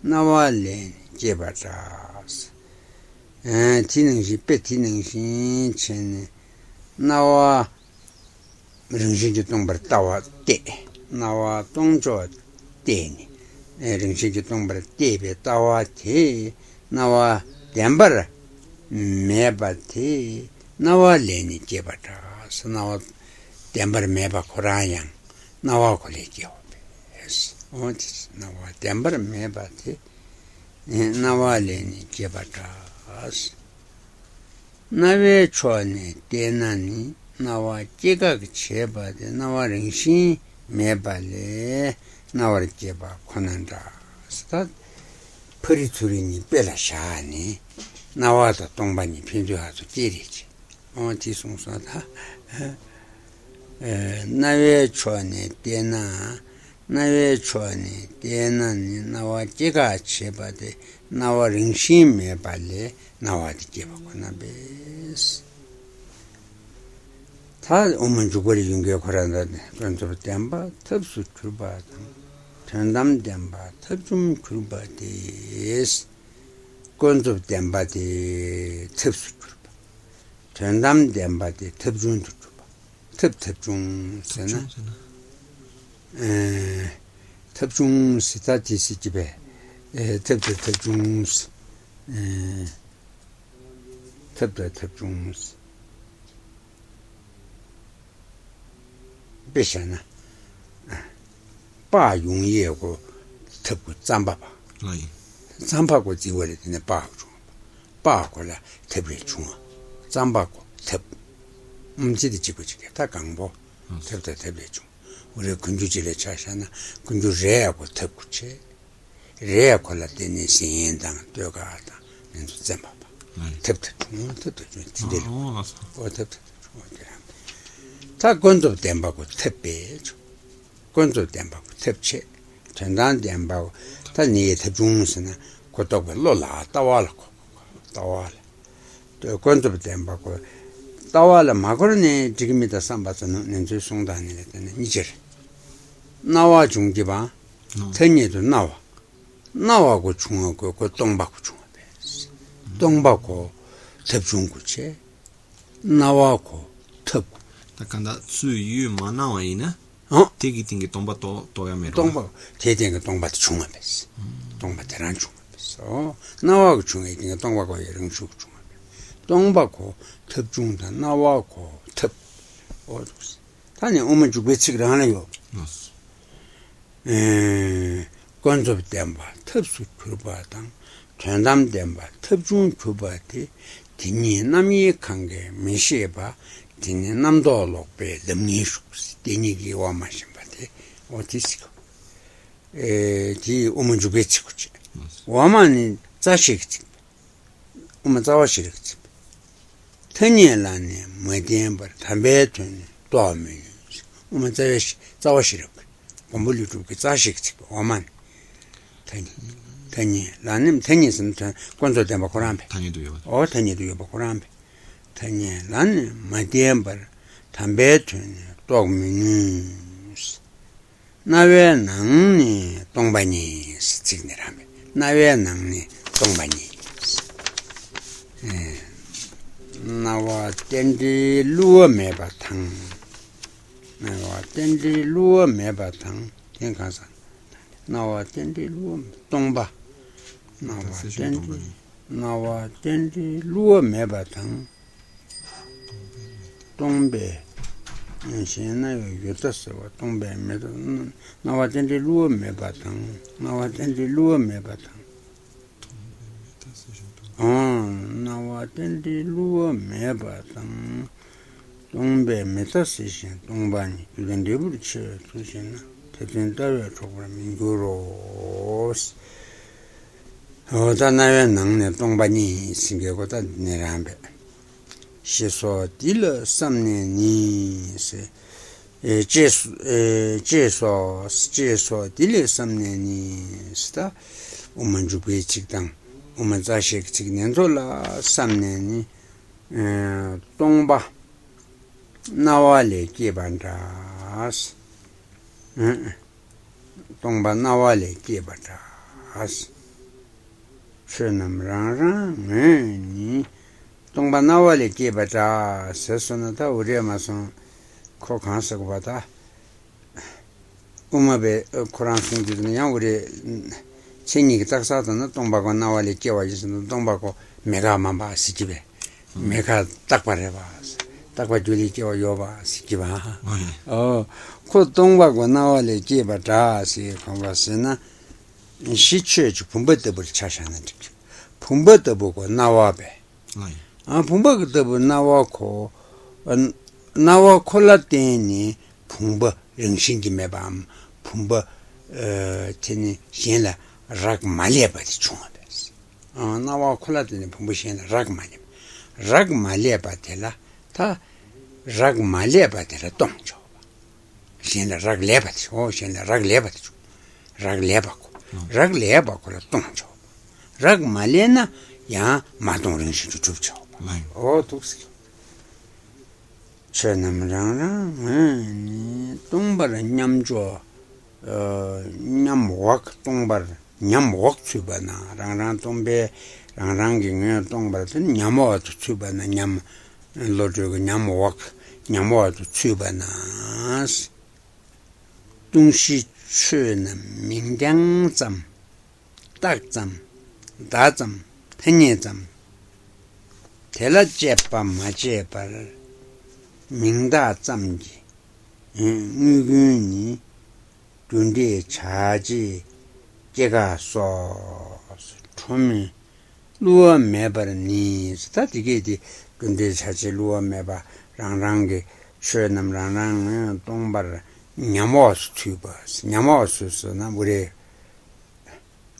Nawa Len Jebatas, and Tinangi Petining Chin Nawa Rinjit Domber Tawa Day, Nawa Dongjo Day, Rinjit Domber Day, Tawa Tea, Nawa Dember. Mebati Nawa Leni Jebatas, Nawa Dember Meba Korayan, Nawa Collegio. Yes, what is Nawa Dember Mebati Nawa Leni Jebatas Nave Chone Denani, Nawa Jigag Jeba, Nawa Ringshi Mebale, Nawa Jeba Conandas. That pretty Turini Belashani. 나와서 동반이 필요하죠. 찌리지. 어, 지송사다. 에, 나의 초안에 때나, 나의 초안에 때나니, 나와 제가 제바데, 나와 링심에 발레, 나와 제바구나, 베스. 다 오면 죽어리 용기가 걸어다네. 그런 소리 땜바, 텁수 줄바다. 전담 땜바, 텁좀 줄바데스. Gondub Dembati Tips Group. Tendam Dembati Tipjun Group. Tip Tipjun Sena. Eh, Tipjun Sitati Sitibe. Eh, Tip Tipjun. Eh, Tip Tipjun. Bishana. Ba Yung Yego Tip Zamba. Zambako Ziwari in the Bak Bakola Tebrichuma Zambako Tep Mzidichibuchika Takambo Tep the Tebrichum. Uri Kunjujile Chashana Kunju Reako Tepuche Reakola Denisi and Dogata and Zambaba. Tep the Tagondo Dembako Tepage Gondo Dembako Tepche Tandan Dembako. Tani Tajumsana, Kotoka Lola, Tawala, Tawala. The concept Dembaco Tawala Magorne, Jigimita Sambatan, and Sundan and Niger. Nawa Jungiba, ten years to Nawa. Nawa go Chungo, go Tombacu. Tombaco, Tajunguce, Nawako, Tub. Takanda, Su, you, Manawaina. Taking a tombato to a metal, taking a tombat chumabes, tombateran chumabes. So now I'm chewing a tombaco and chup chumabe. Tombaco, tip junta, nawako, tip orders. Tanya woman to get sick on you. Guns of Demba, tips with Kubatam, Tandam Demba, tip jun Kubati, Tini Nami Kange, Misheba. Tini namdolo pe demnishus, tini gi wamashimate, otisco. Ti umunjubetskuce. Wamani, Zashik, umazawa shirikzi. Tanya lani mwadiyanbar tambetuni doa minu umazawa shirik. Bambuli tuki zashikzi oman. Tanya. Tanya. Lani tanya zimta gwanzo denba kurambi. Tanya duyo. O tanya duyo ba kurambi. Tanya lani mwadiyanbar tambetuni doa minu. Nawe nangni tongbani signirami. Nawe nangni tongbani. Nawa tendi lua meba tang. Nawa tendi lua meba tang. Tenkansan. Nawa tendi lua tongba. Nawa tendi. Nawa tendi lua meba tang. Tongbe. Nshena yutasa wa tongbe meda. Nawa tendi lua meba tang. Nawa tendi lua meba tang. Nawa tendi lua meba tang. Tongbe meta sishin, tongbani. Yudan debur che tushina. Tetin tawe chokra minguros. Oda nawe nangne tongbani singe kota nirambe. Shiso dila samne ni se. Jeso, jeso dila samne ni sta. Umanjukwe chikdang. Umazashik Signanzola, Samneni, Tomba Nawale Kibantas Tomba Nawale Kibantas Shenam Rara, Meni Tomba Nawale Kibantas, Sesonata Uremason Kokansakubata Umabe Kuransin Disneyan Ure. Seni taksata na tombako nawali kewa jisna tombako mega mamba sikibe mega takpare bas takwa juli kewa yoba sikiba oh ko tombako nawali keba ta si kongasena shiche ju pumbete bul chashana dik pumbete boko nawabe ah pumbete bu nawako nawako lateni pumba ringshingi mebam pumba teni shenla Rag maleba di chungabes. Nawa kuladini pumbushin rag maleba. Rag maleba dila, ta rag maleba dila dong chawba. Shin la rag leba di, oh, shin la rag leba di chungabes. Rag leba ku. Rag leba ku la dong chawba. Rag malena ya madong ringshin chub chawba. Oh, tuksi. Che nam rang rang, dongbar nyam chua, nyam wak dongbar. Nyam walk to Bana, Rangan Tombe, Rangang Tongbatan, Yamor to Tubana, Yam Lodog, Yam walk, Yamor to Tubanas Dunshi Chun, Mingangsam, Daksam, Dazam, Penyazam, Tela Jepa, Majepal, Mingda Zamji, Muguni, Dundi Chaji. Jega so chumi lua meba ni sta digedi gunde chaji lua meba rang rangi chue nam rang rang dongbar nyamos tubas nyamos so na ure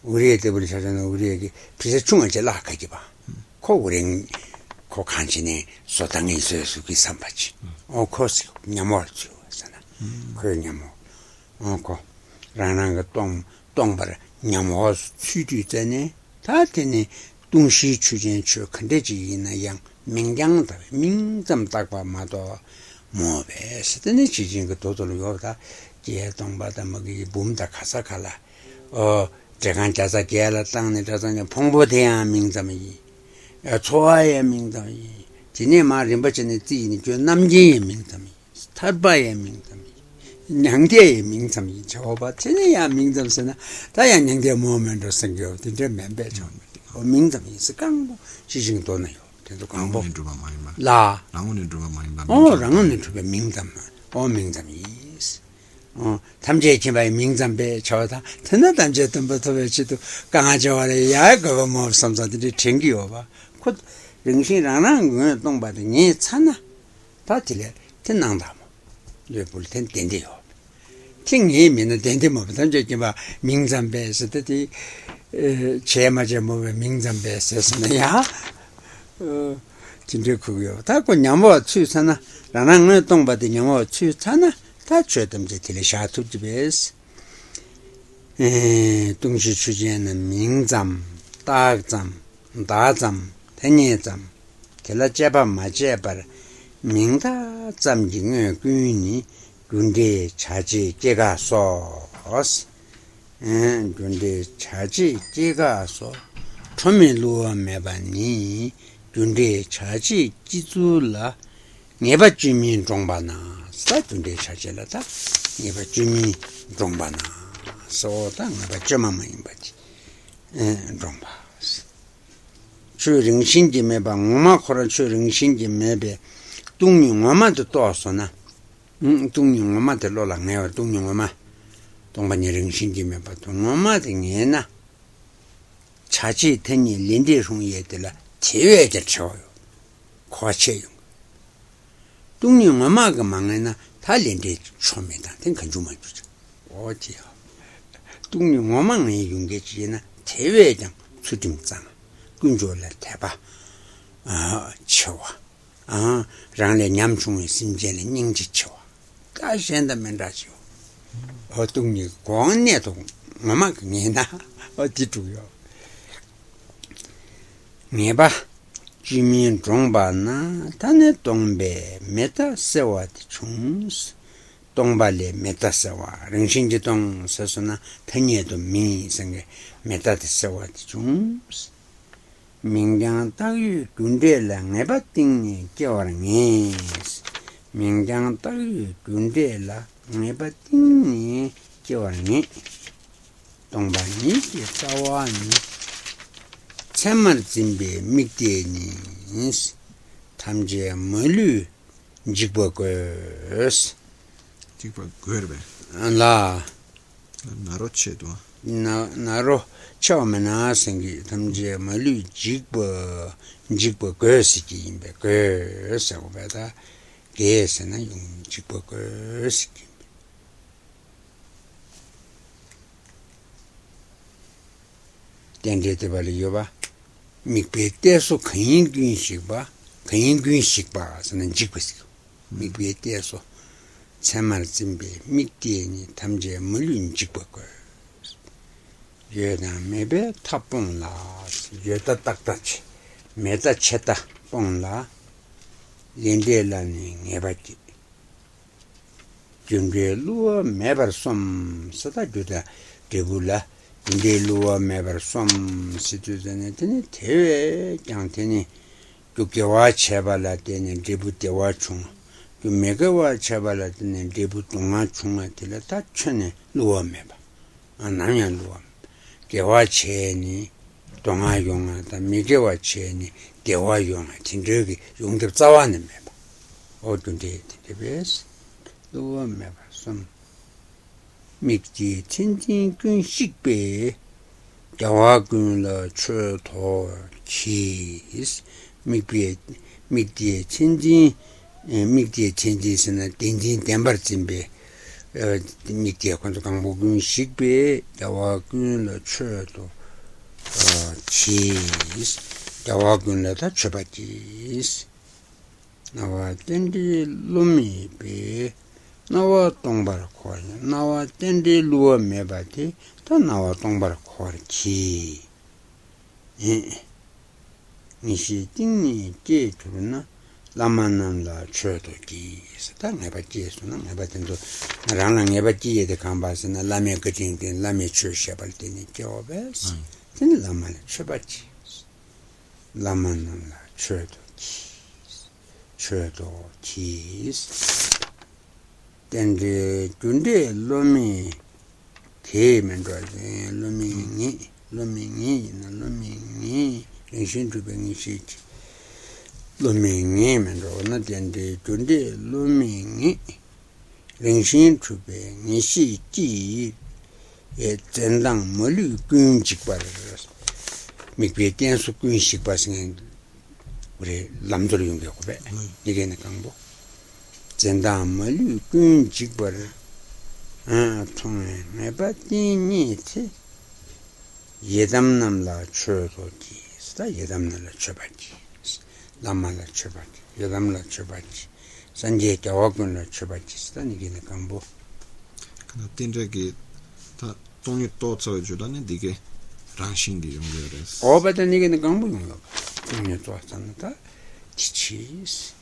ure de buri chajan ure ge pise chunga je la kagi ba ko ure ko kanji ne so dangi so su ki sampachi o ko nyamos chu sana ko nyamo o ko rang rang dong dongbar Nyamos Chudu Zene, Tatene, Dunshi Chujin Chu Kandeji in a young Mingyang, Mingdam Takwa Mado, Mobe, Satanic Chijing, total Yoda, Jeton Batamagi, Bumda Kasakala, or Jagan Jaza Gala Tang, it doesn't a Pombo Dea Mingdami, a toy Mingdami, Tinema Rimbachinity, Namji Mingdami, Starbaya Mingdami. Nyangde Mingdam Jehovah, Tenia Mingdam Sena, Dianing the moment of Sango, the German bedroom. Oh, Mingdam is a gamble, Chishing Donayo, the Gambo. La, Rangon drew a mind. Oh, Rangon to be Mingdam. Oh, Mingdam is. Oh, Tamjaki by Mingdam Bay Chota, Tenatam Jetum Botovechito, Gangajo, Yago of some sort of the Chingi over. Could Ringshi Ranang, don't by the Nitsana, Tatile, Tenanda. Le bulletin dendi ho. Ting him in a dendi mob, don't you give a Mingzam Bass at the Chema Jamo Mingzam Bass as Maya, 진리국이요. 다고 냠어 추잖아. 라랑은 동바디 냠어 추잖아. 다 쯧듬지 딜샤투 집에스. 에, 동시 추제는 민잠, 딱잠, 다잠, 대니잠. 겔라제바 마제바 민다 잠징의 균이 군대 자지 깨가서 응, 군대 자지 깨가서 초미로 매반이 군대 자지 기줄라 네바 주민 종바나 사 군대 자지라다 네바 주민 종바나 소다 네바 주마마인 바지 응 종바 추링 신지 매바 엄마 코라 추링 신지 매베 동용 엄마도 떠서나 응 동용 엄마들 놀라 내가 동용 엄마 동반이 링신지면 봐 동엄마 등에나 자지 텐이 린디송 얘들라 제외될 쳐요 과체요 동용 엄마가 망에나 다 린디 처음이다 된 건주만 주죠 어디야 동용 엄마는 용계지나 제외장 수림장 군조를 대봐 아 쳐와 아 랑래 냠충의 심제는 닝지 쳐와 다시 한다면 라지요 어둠이 광내도 엄마그네나 어디두요? 네바 주민 종반나 다네 동배 메타 세와티 충스 동발레 메타 세와 릉신지 동 서서나 태니에도 미생게 메타 세와티 충스 민간 따위 군대라 네바팅이 겨랑이 민간 따위 군대라 네바팅이 겨울이 동반이 겨울이 참말진비 밑에니 탐지의 멀리 직박거스 직박거르베 라 나로체도 나 나로 처음에나 생기 탐지의 멀리 직박 직박거스기 임베 거스하고 배다 게스나 용 직박거스기 Tendrete vale yo va, mi peteso cain guin shikba, cain guin shikba, sanan jikbisco. Mi peteso, chamar zimbe, mi tieni, tamje mulun jikbako. Yena mebe tapon la, yeta taktach, meta cheta pon la, lindela ni nebati. Junge lua meber som, sada juda, debula. 근데 루아 매버솜 시투전에더니 대외 양태니 육개와 제발라더니 리부대와 중 육매개와 제발라더니 리부동아 중한테라 다 천에 루아 매버 아 남양 루아 개와 제니 동아 용하다 미개와 제니 대와 용하 진저기 용접 자와는 매버 어떤데 대비스 루아 매버솜 Mikti Tintin Kun Shikbe Gawagun La Chu To Cheese Mikti Tintin Mikti Tintin Sena Tintin Denbar Zimbe Mikti Kantokangun Shikbe Gawagun La Chu To Cheese Gawagun La Ta Chuba Cheese Nawa Tendi Lumi Be 나와 동발 코리 나와 텐디 루어 메바티 다 나와 동발 코리치 예 니시 띵니 제주나 라만난라 쳐도기 사탄 메바티스나 메바텐도 나랑 메바티에 대감바스나 라메 그팅데 라메 추셔발티니 겨베스 진 라만 쳐바치 라만난라 쳐도기 쳐도기 Tende tunde lomi ke mendoze lomi ni lomi ni na lomi ni nishin tu bengi shit lomi ni mendo na tende tunde lomi ni nishin tu bengi shit ti e tendang molu kun chikbar mikbe tensu kun chikbar sing ure lamdol yung ge khobe nige na kangbo 젠다 멀리 끈직벌 아 통에 내바티니치 예담남라 쳐도지 스타 예담남라 쳐바지 lama la chibati, yadam la chibati, sanjete wagun la chibati, stani gine kambu. Kada tinge che ta toni tozzo giudane di che ranshin di giungere. Oba da nigine kambu yungo. Toni tozzo nata, cicis.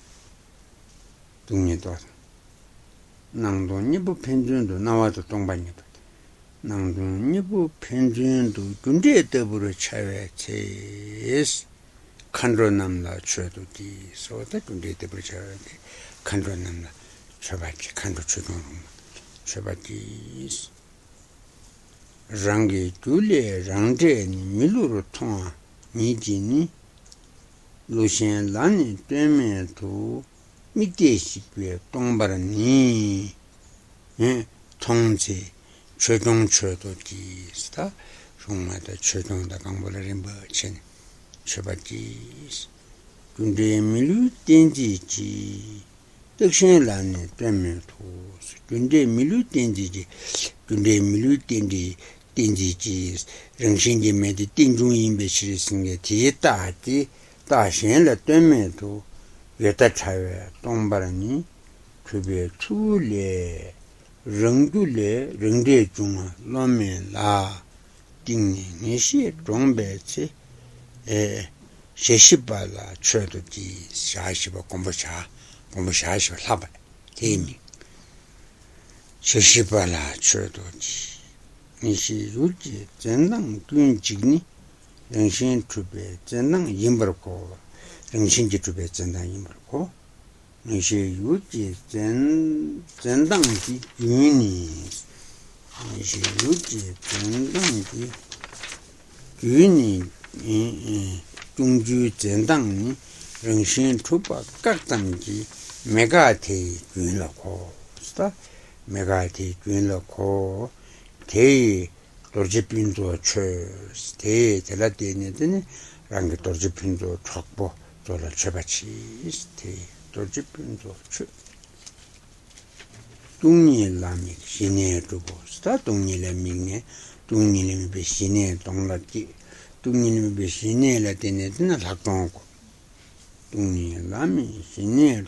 Toni tozzo. Nangdo nibu penjundu, nawadu tongba nibu. Nangdo nibu penjundu, gunde deburu chave cis. Khandro namla chwedu di sota kundi tebri chara di khandro namla chwebaki khandro chwedun rumma chwebaki is rangi dule rangde ni miluru tonga niji ni lushen lani tueme tu mite sikwe tongbara ni tongze chwedun chwedu di sta rumma da chwedun da kangbala rimba cheni Shabakis, Tunde Milu Tendici, Dakshin Lani, Premiatos, Tunde Milu Tendici, Tunde Milu Tendi, Tendici, Rangshin di Medi, Tendun Imbecil Singati, Tati, Tashin la Tomato, Yatachava, Tombarani, Tube Tule, Rangule, Rangde Juma, Lomen La, Ding Nishi, Trombetsi. E Sheshiba la Churdu di Shashiba Kombucha, Kombucha Laba, Temi Sheshiba la Churdu di Nishi Ruji, Zenang, Dun Jigni, Rangshin Tube, Zenang, Yimberko, Rangshin Tube, Zenang, Yimberko, Nishi Ruji, Zendang di Unis, Nishi Ruji, Zendang di Unis. Dungju Zendang, Rangshin Tuba, Kaktangi, Megati, Dunlako, Sta, Megati, Dunlako, Te, Dorjipinto, Churs, Te, Teladini, Rang Dorjipinto, Chokbo, Dora Chebachis, Te, Dorjipinto, Chur. Dungi Lamik, Sine, Dubo, Sta, Dungi Lamine, Dungi Limbe, Sine, Donglati. Dunni be sine la tenetna la conco. Dunni la mi sine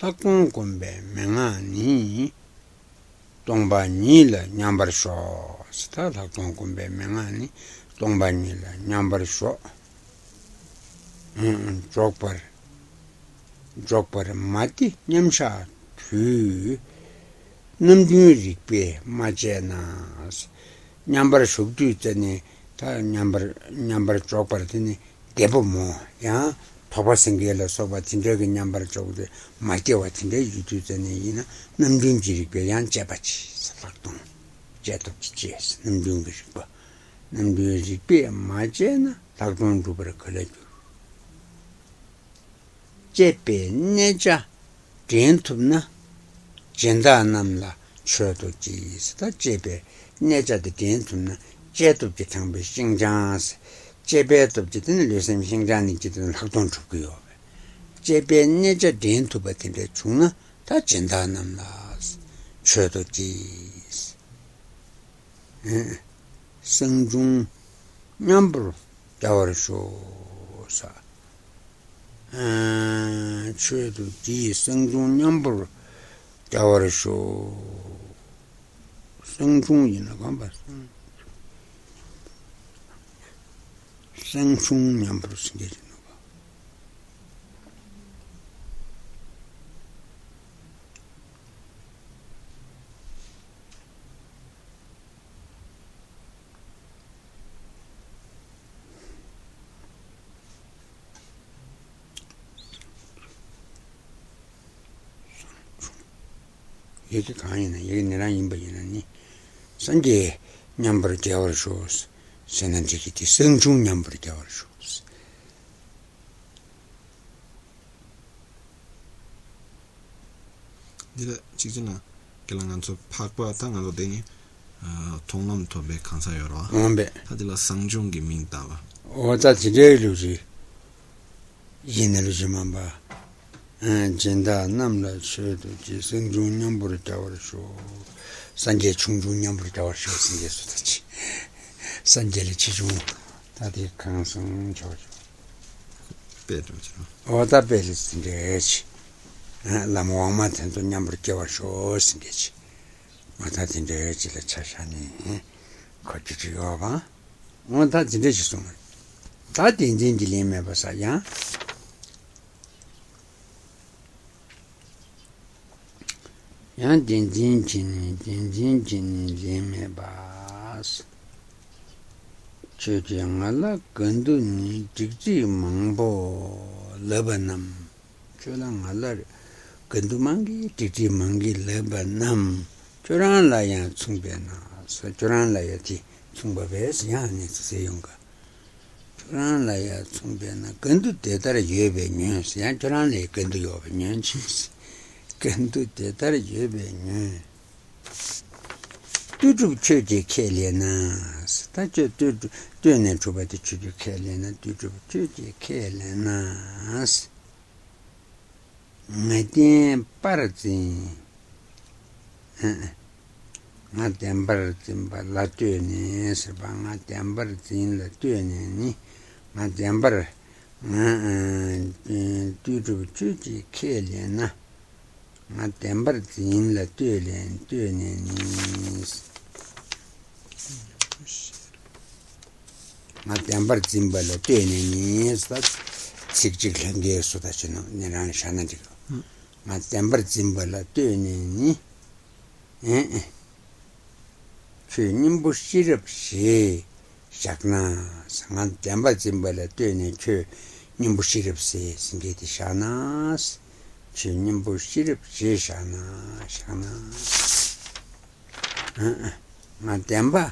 la conco be menani. Tomba ni la nyambar sho. Sta la conco be menani. Tomba ni la nyambar sho. Jokpar. Jokpar mati nyamsha tu. Namdurik be majenas. Nyambar sho tu tene. 다 number number drop partini devo mo ya papa singela so ba tinjegi number drop de mate wa tinjegi jutene ina namdun jirbe yan jabachi sapatun jeto ches namdun jirbe namdun jirbe majena takdun rubre kale jepe neja dentumna jenda namla chodo jis ta jepe neja de dentumna 제도 비탕비 신장스 제베도 비든 류심 신장이 지든 학동 죽고요 제변에 저 된도 버튼데 죽나 다 진단함나스 최도지스 응 성중 냠브로 자월쇼사 응 최도지 성중 냠브로 자월쇼 성중이나 간바 Samsung number singing you can you can you Sunday number tower shows. Senanjikiti Sanjung number tower shows. Did Chizina Kilanganso Pakwa Tango Dini Tonam to be Kansayora? Ombe Adila Sanjung Gimin Tava. Oh, that's the day, Lucy. Yenelusumamba and Jenda Namla Shirt, Sanjung number tower show. Sanjay Chungjung number tower shows in this. 산제를 치중 다들 가능성 좋죠. Oda bellisingeci, la mamma tanto niambricava sciosingeci, ma tanti indeci le ciasciani, cocciova, ma tanti indeci sono. Tanti indindi li me basaglia. Yan dindindini, dindindini li me bas. Cioè, alla condoni di mambo lebanam. Cioè, alla condomanghi di mangi lebanam. Cioè, alla yan zumbena. Cioè, alla yati zumbabes yan zeyunga. Cioè, alla yan zumbena. Condu tetare yebe nyans. Yan cioè, alla condu yobe nyans. Condu tetare yebe nyans. Tutto ciò che è nato, tutto ciò che è nato, tutto ciò che è nato, ma ti parti, ma ti parti la tua nese, ma ti parti la tua nese, ma ti parti tutto ciò che è nato. Ma temperati la tele, tele ma temperati in ballo tele, sta ciccilange sotto nella scianatico. Ma temperati in ballo tele, eh? C'è nimbo sirap si, sciacna, ma temperati in ballo tele, c'è nimbo sirap si, singeti scianas. C'è un po' di tempo, ma tempo,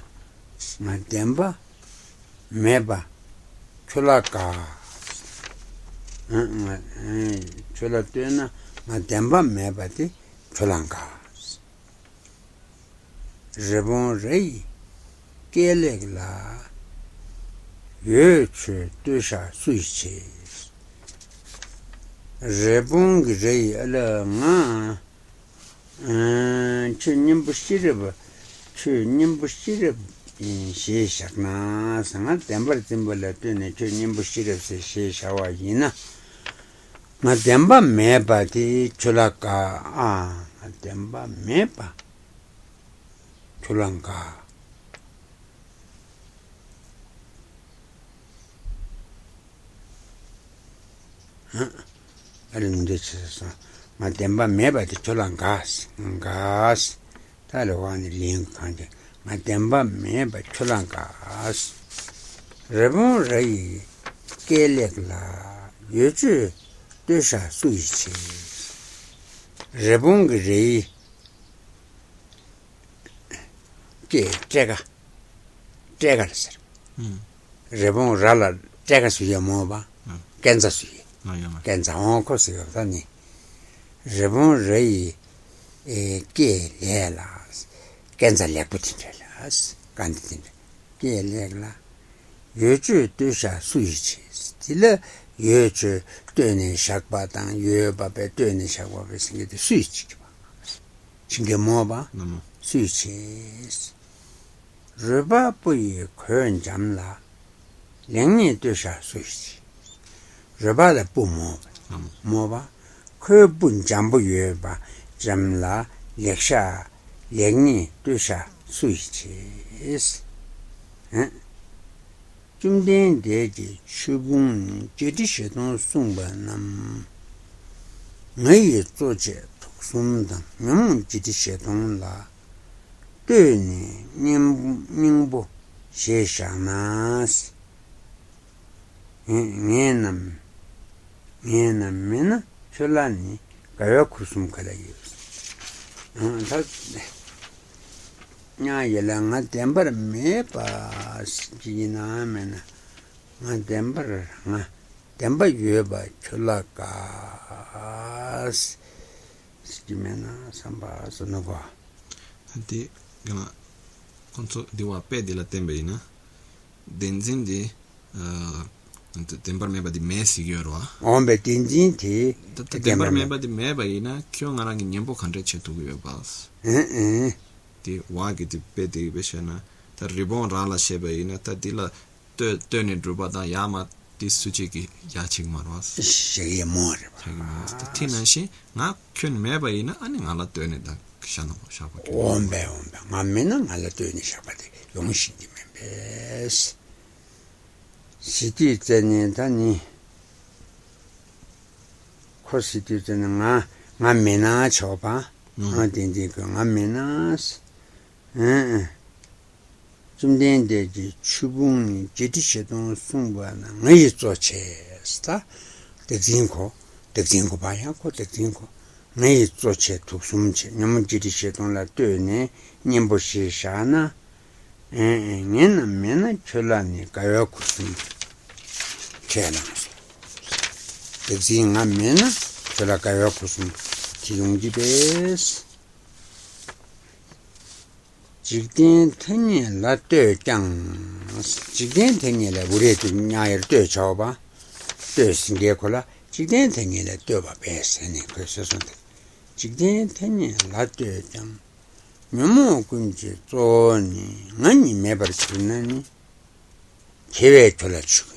ma tempo, meba, c'è c'è la tena, ma tempo, meba, ti, c'è la casa. Rebon rei, che è la, io c'è, tu c'è, sui c'è. Rebung rei alla ma c'è nimbustirib c'è nimbustirib in si sakna sangat temper timbala tune c'è nimbustirib se si shawajina ma temba meba ti chulaka ah ma temba meba chulanka ma temba meba di cholan gas, gas, talawani linkanje, ma temba meba cholan gas, rebon rei, kelegla, yuzu, desha suici, rebon rei, che, tega, tega, rebon rala, tega suya moba, kenza suya. Kenza onko si otani. Rebon rei che lelas. Kenza le putintelas. Cantine. Che legla. Yuchu tusha suici. Stile yuchu tuni shakbatan yuba pe tuni shakwabe singete suici. Singemoba suici. Ruba pui kun jamla. Lengni tusha suici. Rubada pumo, mova, cubun jambu yuba, jamla, leksha, legni, dusha, switches. Jumden deji, chubun, judicial non sumbanam. May it project, sumdam, no judicial non la. Duni, nimbo, sheshanas. Nenam. Nena mena cholani kayakusum kalayus. Nya yelanga temper me pas jina mena. Ma temper ma temper yuba cholakas. Stimena samba sonova. Anti gama conto di wape della temberina. Denzindi temper meba di mesi gyoro ombe tinjin ti temper meba di meba ina kyon arang nyembo khandre chetu gyo bas eh eh ti wagi ti pete besena ta ribon rala sheba ina ta dila tön druba da yama 디스지기 야직만 왔어. 시에 뭘. 티나시 나 큐메 바이나 아니 알아 되는다. 샤노 샤바. 온베 온베. 만면은 알아 되는 샤바데. 용신님 베스. 시티 전에다니. 코시티 전에나 만면아 줘봐. 어딘지 그 만면아스. 응. 좀된데지 추봉이 제티셔도 숨바나 나이 쪼체스타 대진고 대진고 바야고 대진고 나이 쪼체 독숨체 너무 제티셔도라 되네 님보시샤나 에에는 메나 촐라니 가요쿠스 제나 대진아 메나 촐라 가요쿠스 지용지베스 지금 태니엘 라떼 짱 지금 태니엘 우리도 냐엘 떼 쳐봐 떼 신게콜라 지금 태니엘 떼봐 배스니 그래서선데 지금 태니엘 라떼 짱 너무 군지 쪼니 아니 매버 주는니 계획 돌아 주고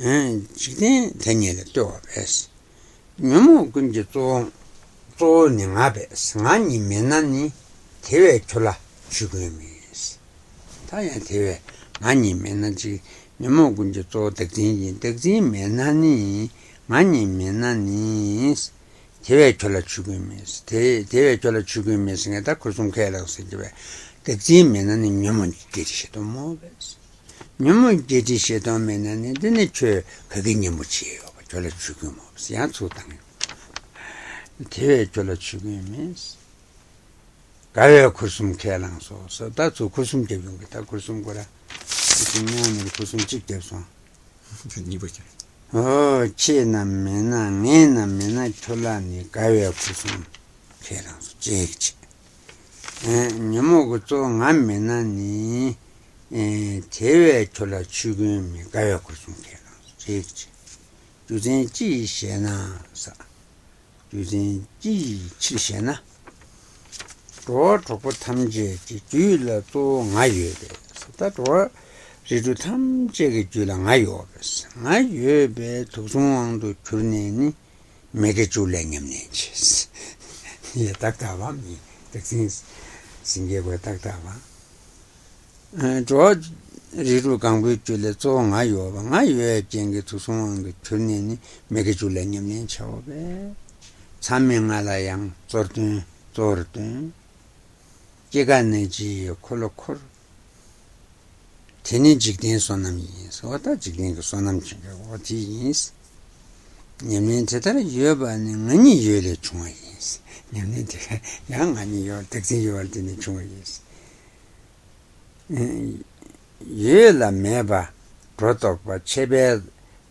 에 지금 태니엘 떼봐 배스 너무 군지 쪼 쪼니 아베 아니 매나니 대회 졸라 죽음이스. 다야 대회 많이 맨나지 너무 군제 또 덕진이 덕진이 맨나니 많이 맨나니 대회 졸라 죽음이스. 대 대회 졸라 죽음이스에다 그좀 개라고 생기베. 덕진이 맨나니 너무 계시도 뭐베스. 너무 계시도 맨나니 되네체 그게 뭐지요. 졸라 죽음 없어. 야 초당. 대회 졸라 죽음이스. 가요 kusum kelang so so that's a kusum giving it a kusum gora kusum chick gives one. Oh, china mena, mena, mena, tolani, gaia kusum kelang, jake. Yamogo tong, I'm menani, eh, tewe tola chugum, gaia kusum kelang, jake. Do then chi shena, sir. Do then chi shena. Draw trouble tamje, jula to ngayu. That were Ridu tamje jula ngayobes. Ngayube to someone to tuneni, make it julangam niches. He attacked our me, the things singing were attacked our. Draw Ridu can go to the song ayoba. Ngayu jang to someone to tuneni, make it julangam niches. Samming alayang, sorting, sorting. 제간내지 콜로콜 되는 직된 소남이 서다 직된 소남친 어디 있어 님네 제대로 여반이 아니 열에 중앙에 있어 님네 양 아니요 택시 열더니 중앙에 있어 예라 매바 프로토바 체베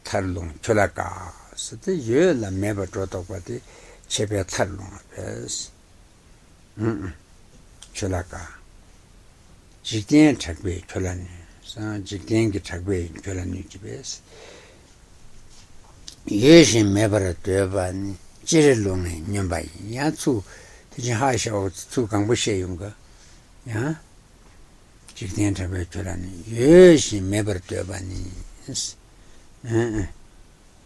탈롱 졸아가 쓰데 예라 매바 프로토바디 체베 탈롱 베스 음 졸라가 직된 작비 졸라니 사 직된기 작비 졸라니 집에서 예심 매버려 되바니 지르롱이 님바이 야추 지하셔 추강 부셔용가 야 직된 작비 졸라니 예심 매버려 되바니 응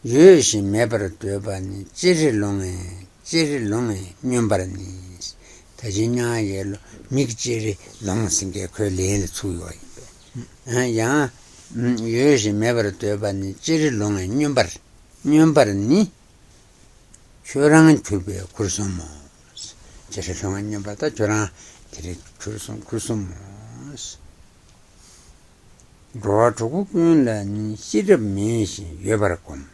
예심 매버려 되바니 지르롱이 지르롱이 님바니 다진야 예로 믹지리 랑싱게 걸레를 추요이. 아야 예시 매버 되바니 지르롱이 님버 님버니 저랑 주베 그러서모 제세송한 님바다 저랑 되게 그러선 그러서모 로아주국군라니 시르메시 예버꿈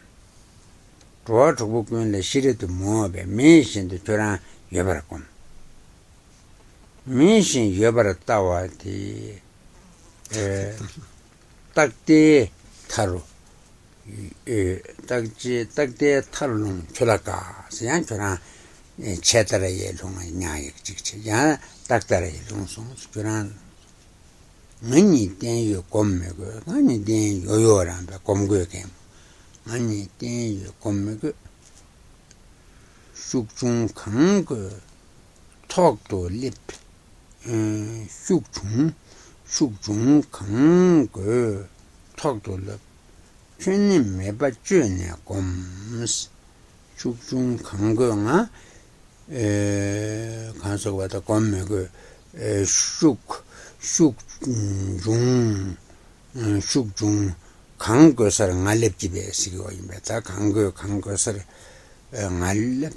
로아주국군라 시르도 모베 메신도 저랑 예버꿈 민신 여바라타와티 에 딱대 타루 에 딱지 딱대 타루는 졸아가 그냥 졸아 체다라에 동아냐 이렇게 야 딱다라에 동송 그런 눈이 땡요 검매고 아니 땡 요요란다 검고게 아니 땡요 검매고 숙중 강그 톡도 립 숙중, 숙중, 강, 그, 턱 돌려, 주님 매번 주네 곰스 축중 강경아 에 간섭받아 곰매그 숙숙중 숙중 강거사를 날렵집에 쓰고 있다 강거 강거사를 날렵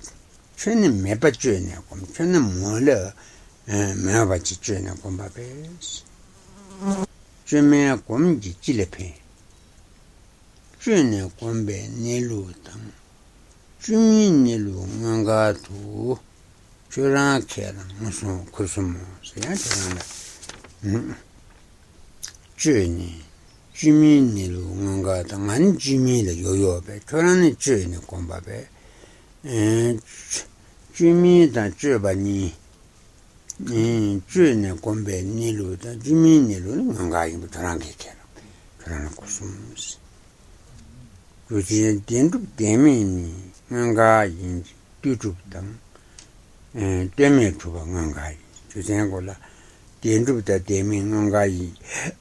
주님 매번 주네 곰 주님 몰라 매번 주네 곰 밥에 주님 곰지 찔레페 June Gombe Nilu Tang, June Nilu Mangatu, Juran Keran, Muson Kusumo, Sayang, June, Jimmy Nilu Mangata, and Jimmy the Yoyobe, Juran June Gombabe, and Jimmy the Jubani, June Gombe Nilu, the Jimmy Nilu Mangai, Juran Keran, Juran Kusumus. Then Demi Nangai Tutu Tang and Demi to Nangai, to Zangola, the end of the Demi Nangai,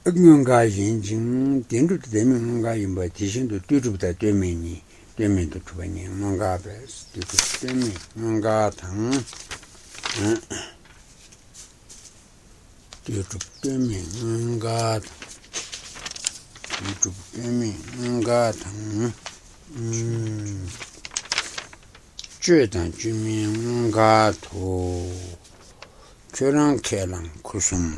Nangai engine, the end of the Demi Nangai invitation to Tutu the Demi, Demi to Twenty Nangabes, to Demi Nangatang, Tutu Demi Nangat. Tutu Demi Nangatang. Judan Jimmy Nangato Juran Kelan Kusum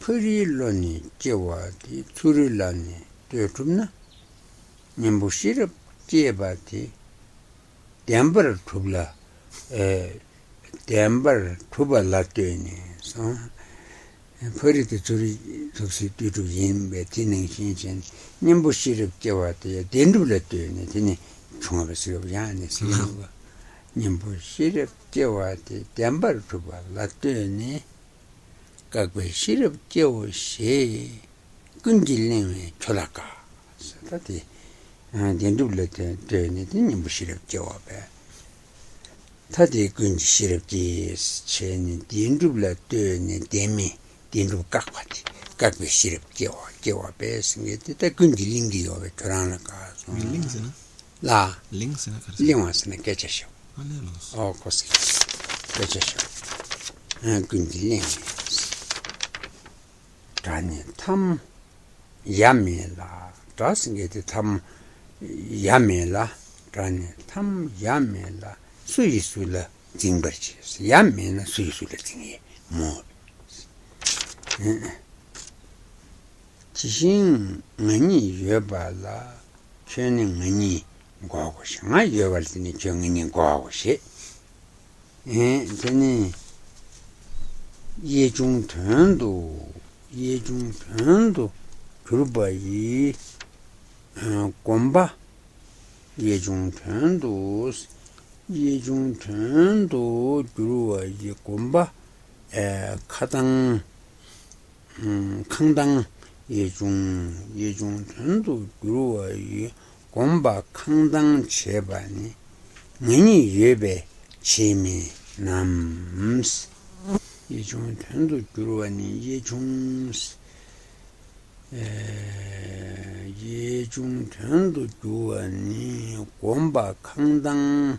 Puriloni Jewati, Turilani, Dutumna Nimbushirap Jebati Dember Tubla, Dember Tuba Latini. So Puri to substitute him by tinning hinge nimble sheet of Jawati, the end of the tune, any Chumavis of Yanis, nimble sheet of Jawati, temper to Latuni, Gagway sheet of Jawashi, Gundilin, Cholaka, Satati, and the end of the tune, the nimble sheet of Jawabe. Tati Gund sheet of this chain, the end of the tune, demi. Dindu Kakwati, Kakwe Shirip, Kiwa, Kiwa Pessing, the Kundilingi of a Taranaka. Links in La Links in a Limas in a catcher show. Oh, Cossi, catcher show. And Kundiling Tanya Tam Yamela, Tossing it Tam Yamela, Tanya Tam Yamela, Suisula, Timberches, Yamena, Suisula Tingi, more. Tishin many yebala, churning many goggles. My yebals in the churning goggles. Eh, then ye jung turndo, ye jung turndo, turba ye gomba, ye jung turndos, ye jung turndo, drew ye gomba, a cutting. Kangdang Yejung Yejung Tundu grew a gomba Kangdang Chebani. Many yebe chemi nams Yejung Tundu grew an Yejungs Yejung Tundu grew an gomba Kangdang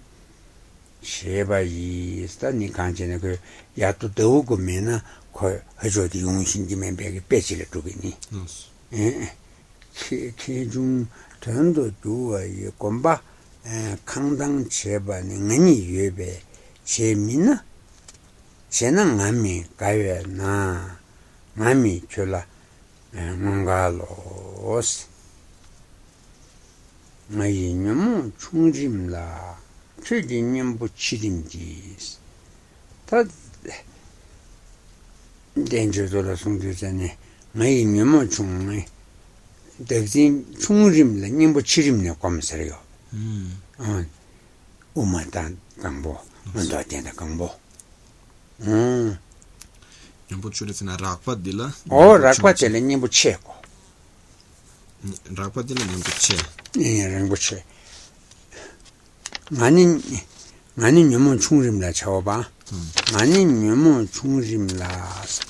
Chebai. Stanley Kanjanaker Yato Dogomena. Hajoti Yungshin Dimenberg Bessel to Vinny. Eh, Kijun turned to do a comba, Kangdang Cheban, many yebe, Chemina, Chenan Mami, Gaia, na, Mami, Chula, Mongalos. My Yamu Chungim la, Trading Yambo Chidinjis. Danger to the soldiers and my memory. The thing, Chungrim, the name of Chirim, the commissary. On Umatan Gambo, Mandatian Gambo. Hm. You put you in a Rakwadilla or Rakwatel and Nimbucheco. Rakwadilla Nimbuche. Yeah, Rambuche. Manning, Manning, Yamon Chungrim, that's how about. 많이 묘모 중심라스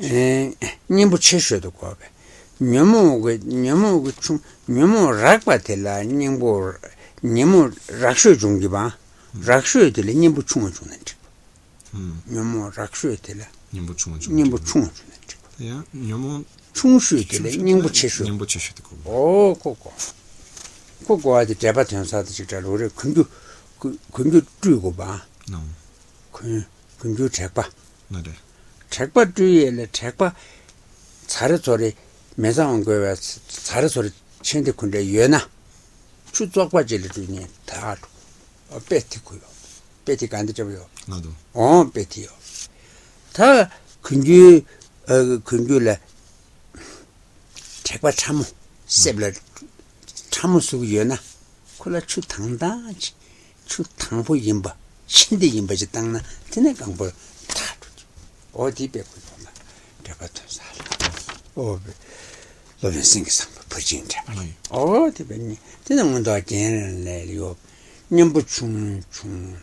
에 님부 체셔도 거베 Nyamo 매장은 거야. 자르 소리 친데 근데 유나. 추적과제를 주니 다. 어 뺏티고요. 뺏티 간데 잡요. 나도. 어 뺏티요. 다 근규 어 근규래. 책과 참 세블 참 쓰고 유나. 콜라 추 당다지. 추 당보 임바. 친데 임바지 당나. 드네 강보 다. 어디 뺏고 있나. 내가 또 어. Loving things, pushing Japan. Oh, the penny. Didn't want to again and let you. Nimbuchum, chum,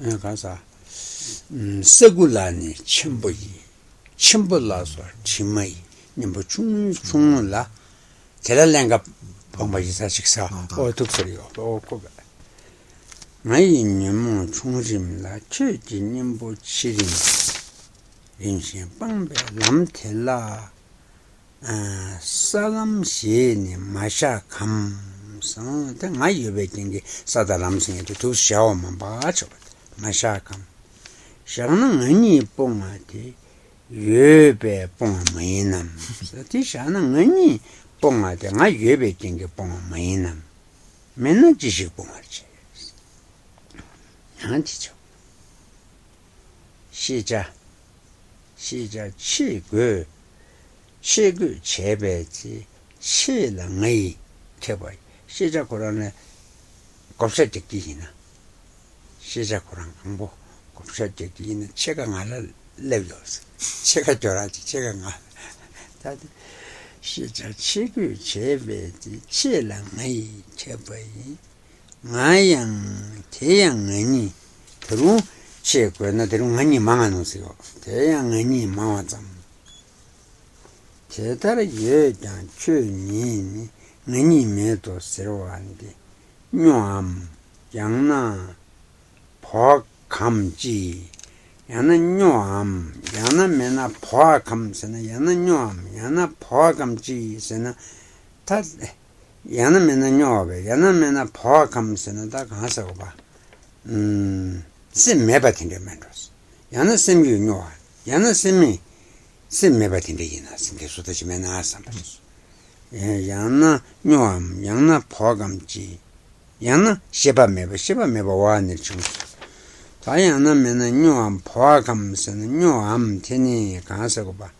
and Gaza. Segulani, Chimboy, Chimbolas or Chimay, Nimbuchum, chum la. Telalanga, Pombajisachixa, or took for you, or cover. My Nimon chum la, church in Nimbo chilling. In Chimpambe, Lam Tella. Salam Sheen, Masha come, son, then I you baking Sadalam singing to two shower mumbach of it. Masha come. Shannon any pomati, you be pomainum. Satishannon any pomati, I you baking a pomainum. Menagish pomach. Anticho. Sheja. Sheja, she good. 시그 제배지 시랑의 제보 시작고라는 겁세적기이나 시작고랑 공부 겁세적기는 제가 말을 내려서 제가 저라지 제가 다들 시작 시그 제배지 시랑의 제보이 마양 태양은이 들어 시고는 들어만이 망하는지요 태양은이 망하자 제대로 예전 주님이 능이면도 새로운데 묘암 양나 복감지 야는 묘암 야는 메나 복감세나 야는 묘암 야나 복감지세나 다 야는 메나 묘암 야는 메나 복감세나 다 가서 봐. 음. 심 매바팅 게 만들었어. 야는 심이 묘암 야는 심이 sim me batin de ina sim de sota jmena asam pas yana nyam yana phagamji yana sheba meba sheba meba wanil chu ta yana mena nyam phagam sen nyam teni kasa go ba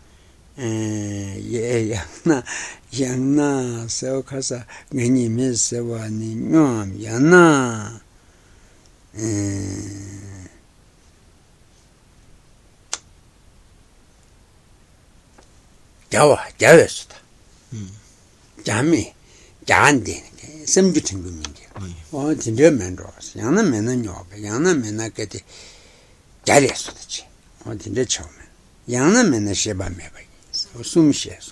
eh yana yana so kasa ngeni me sewa ni nyam yana eh Jawa, Javasta. Jammy, Jandy, some good in women. Oh, the German rose. Yana men and yob, Yana men are getting Jalias. Oh, the rich woman. Yana men are sheba meba. So soon she is.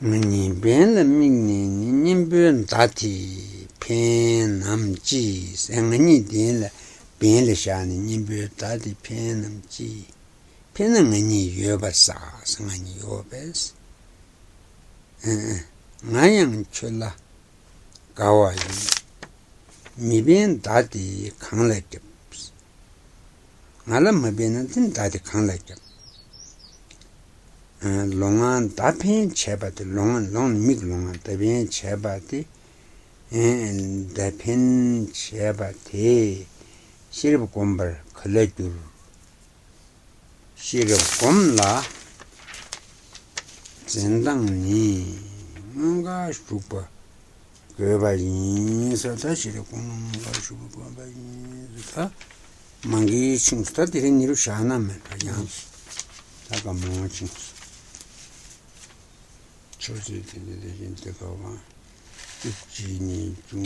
Mini Ben, the mini, Nimbun, Tati, Pen, um, cheese, and many deal, Belishan, Nimbun, Tati, Pen, um, cheese. Penangani Yobasa, Sangani Yobes Nayang Chula Gawa Mibin Daddy can't like gips. Alam Mabinatin Daddy can't like it. Longan Dapin Chabati, long long miglong, Dabin Chabati, and Dapin Chabati, Silvcomber, collector. She come la Zendangni Munga Stupa Gurbaji Sata, she come by Sata Mangi Sing studied in Rushana Metayan Tagamachin. Choose it in the Genie.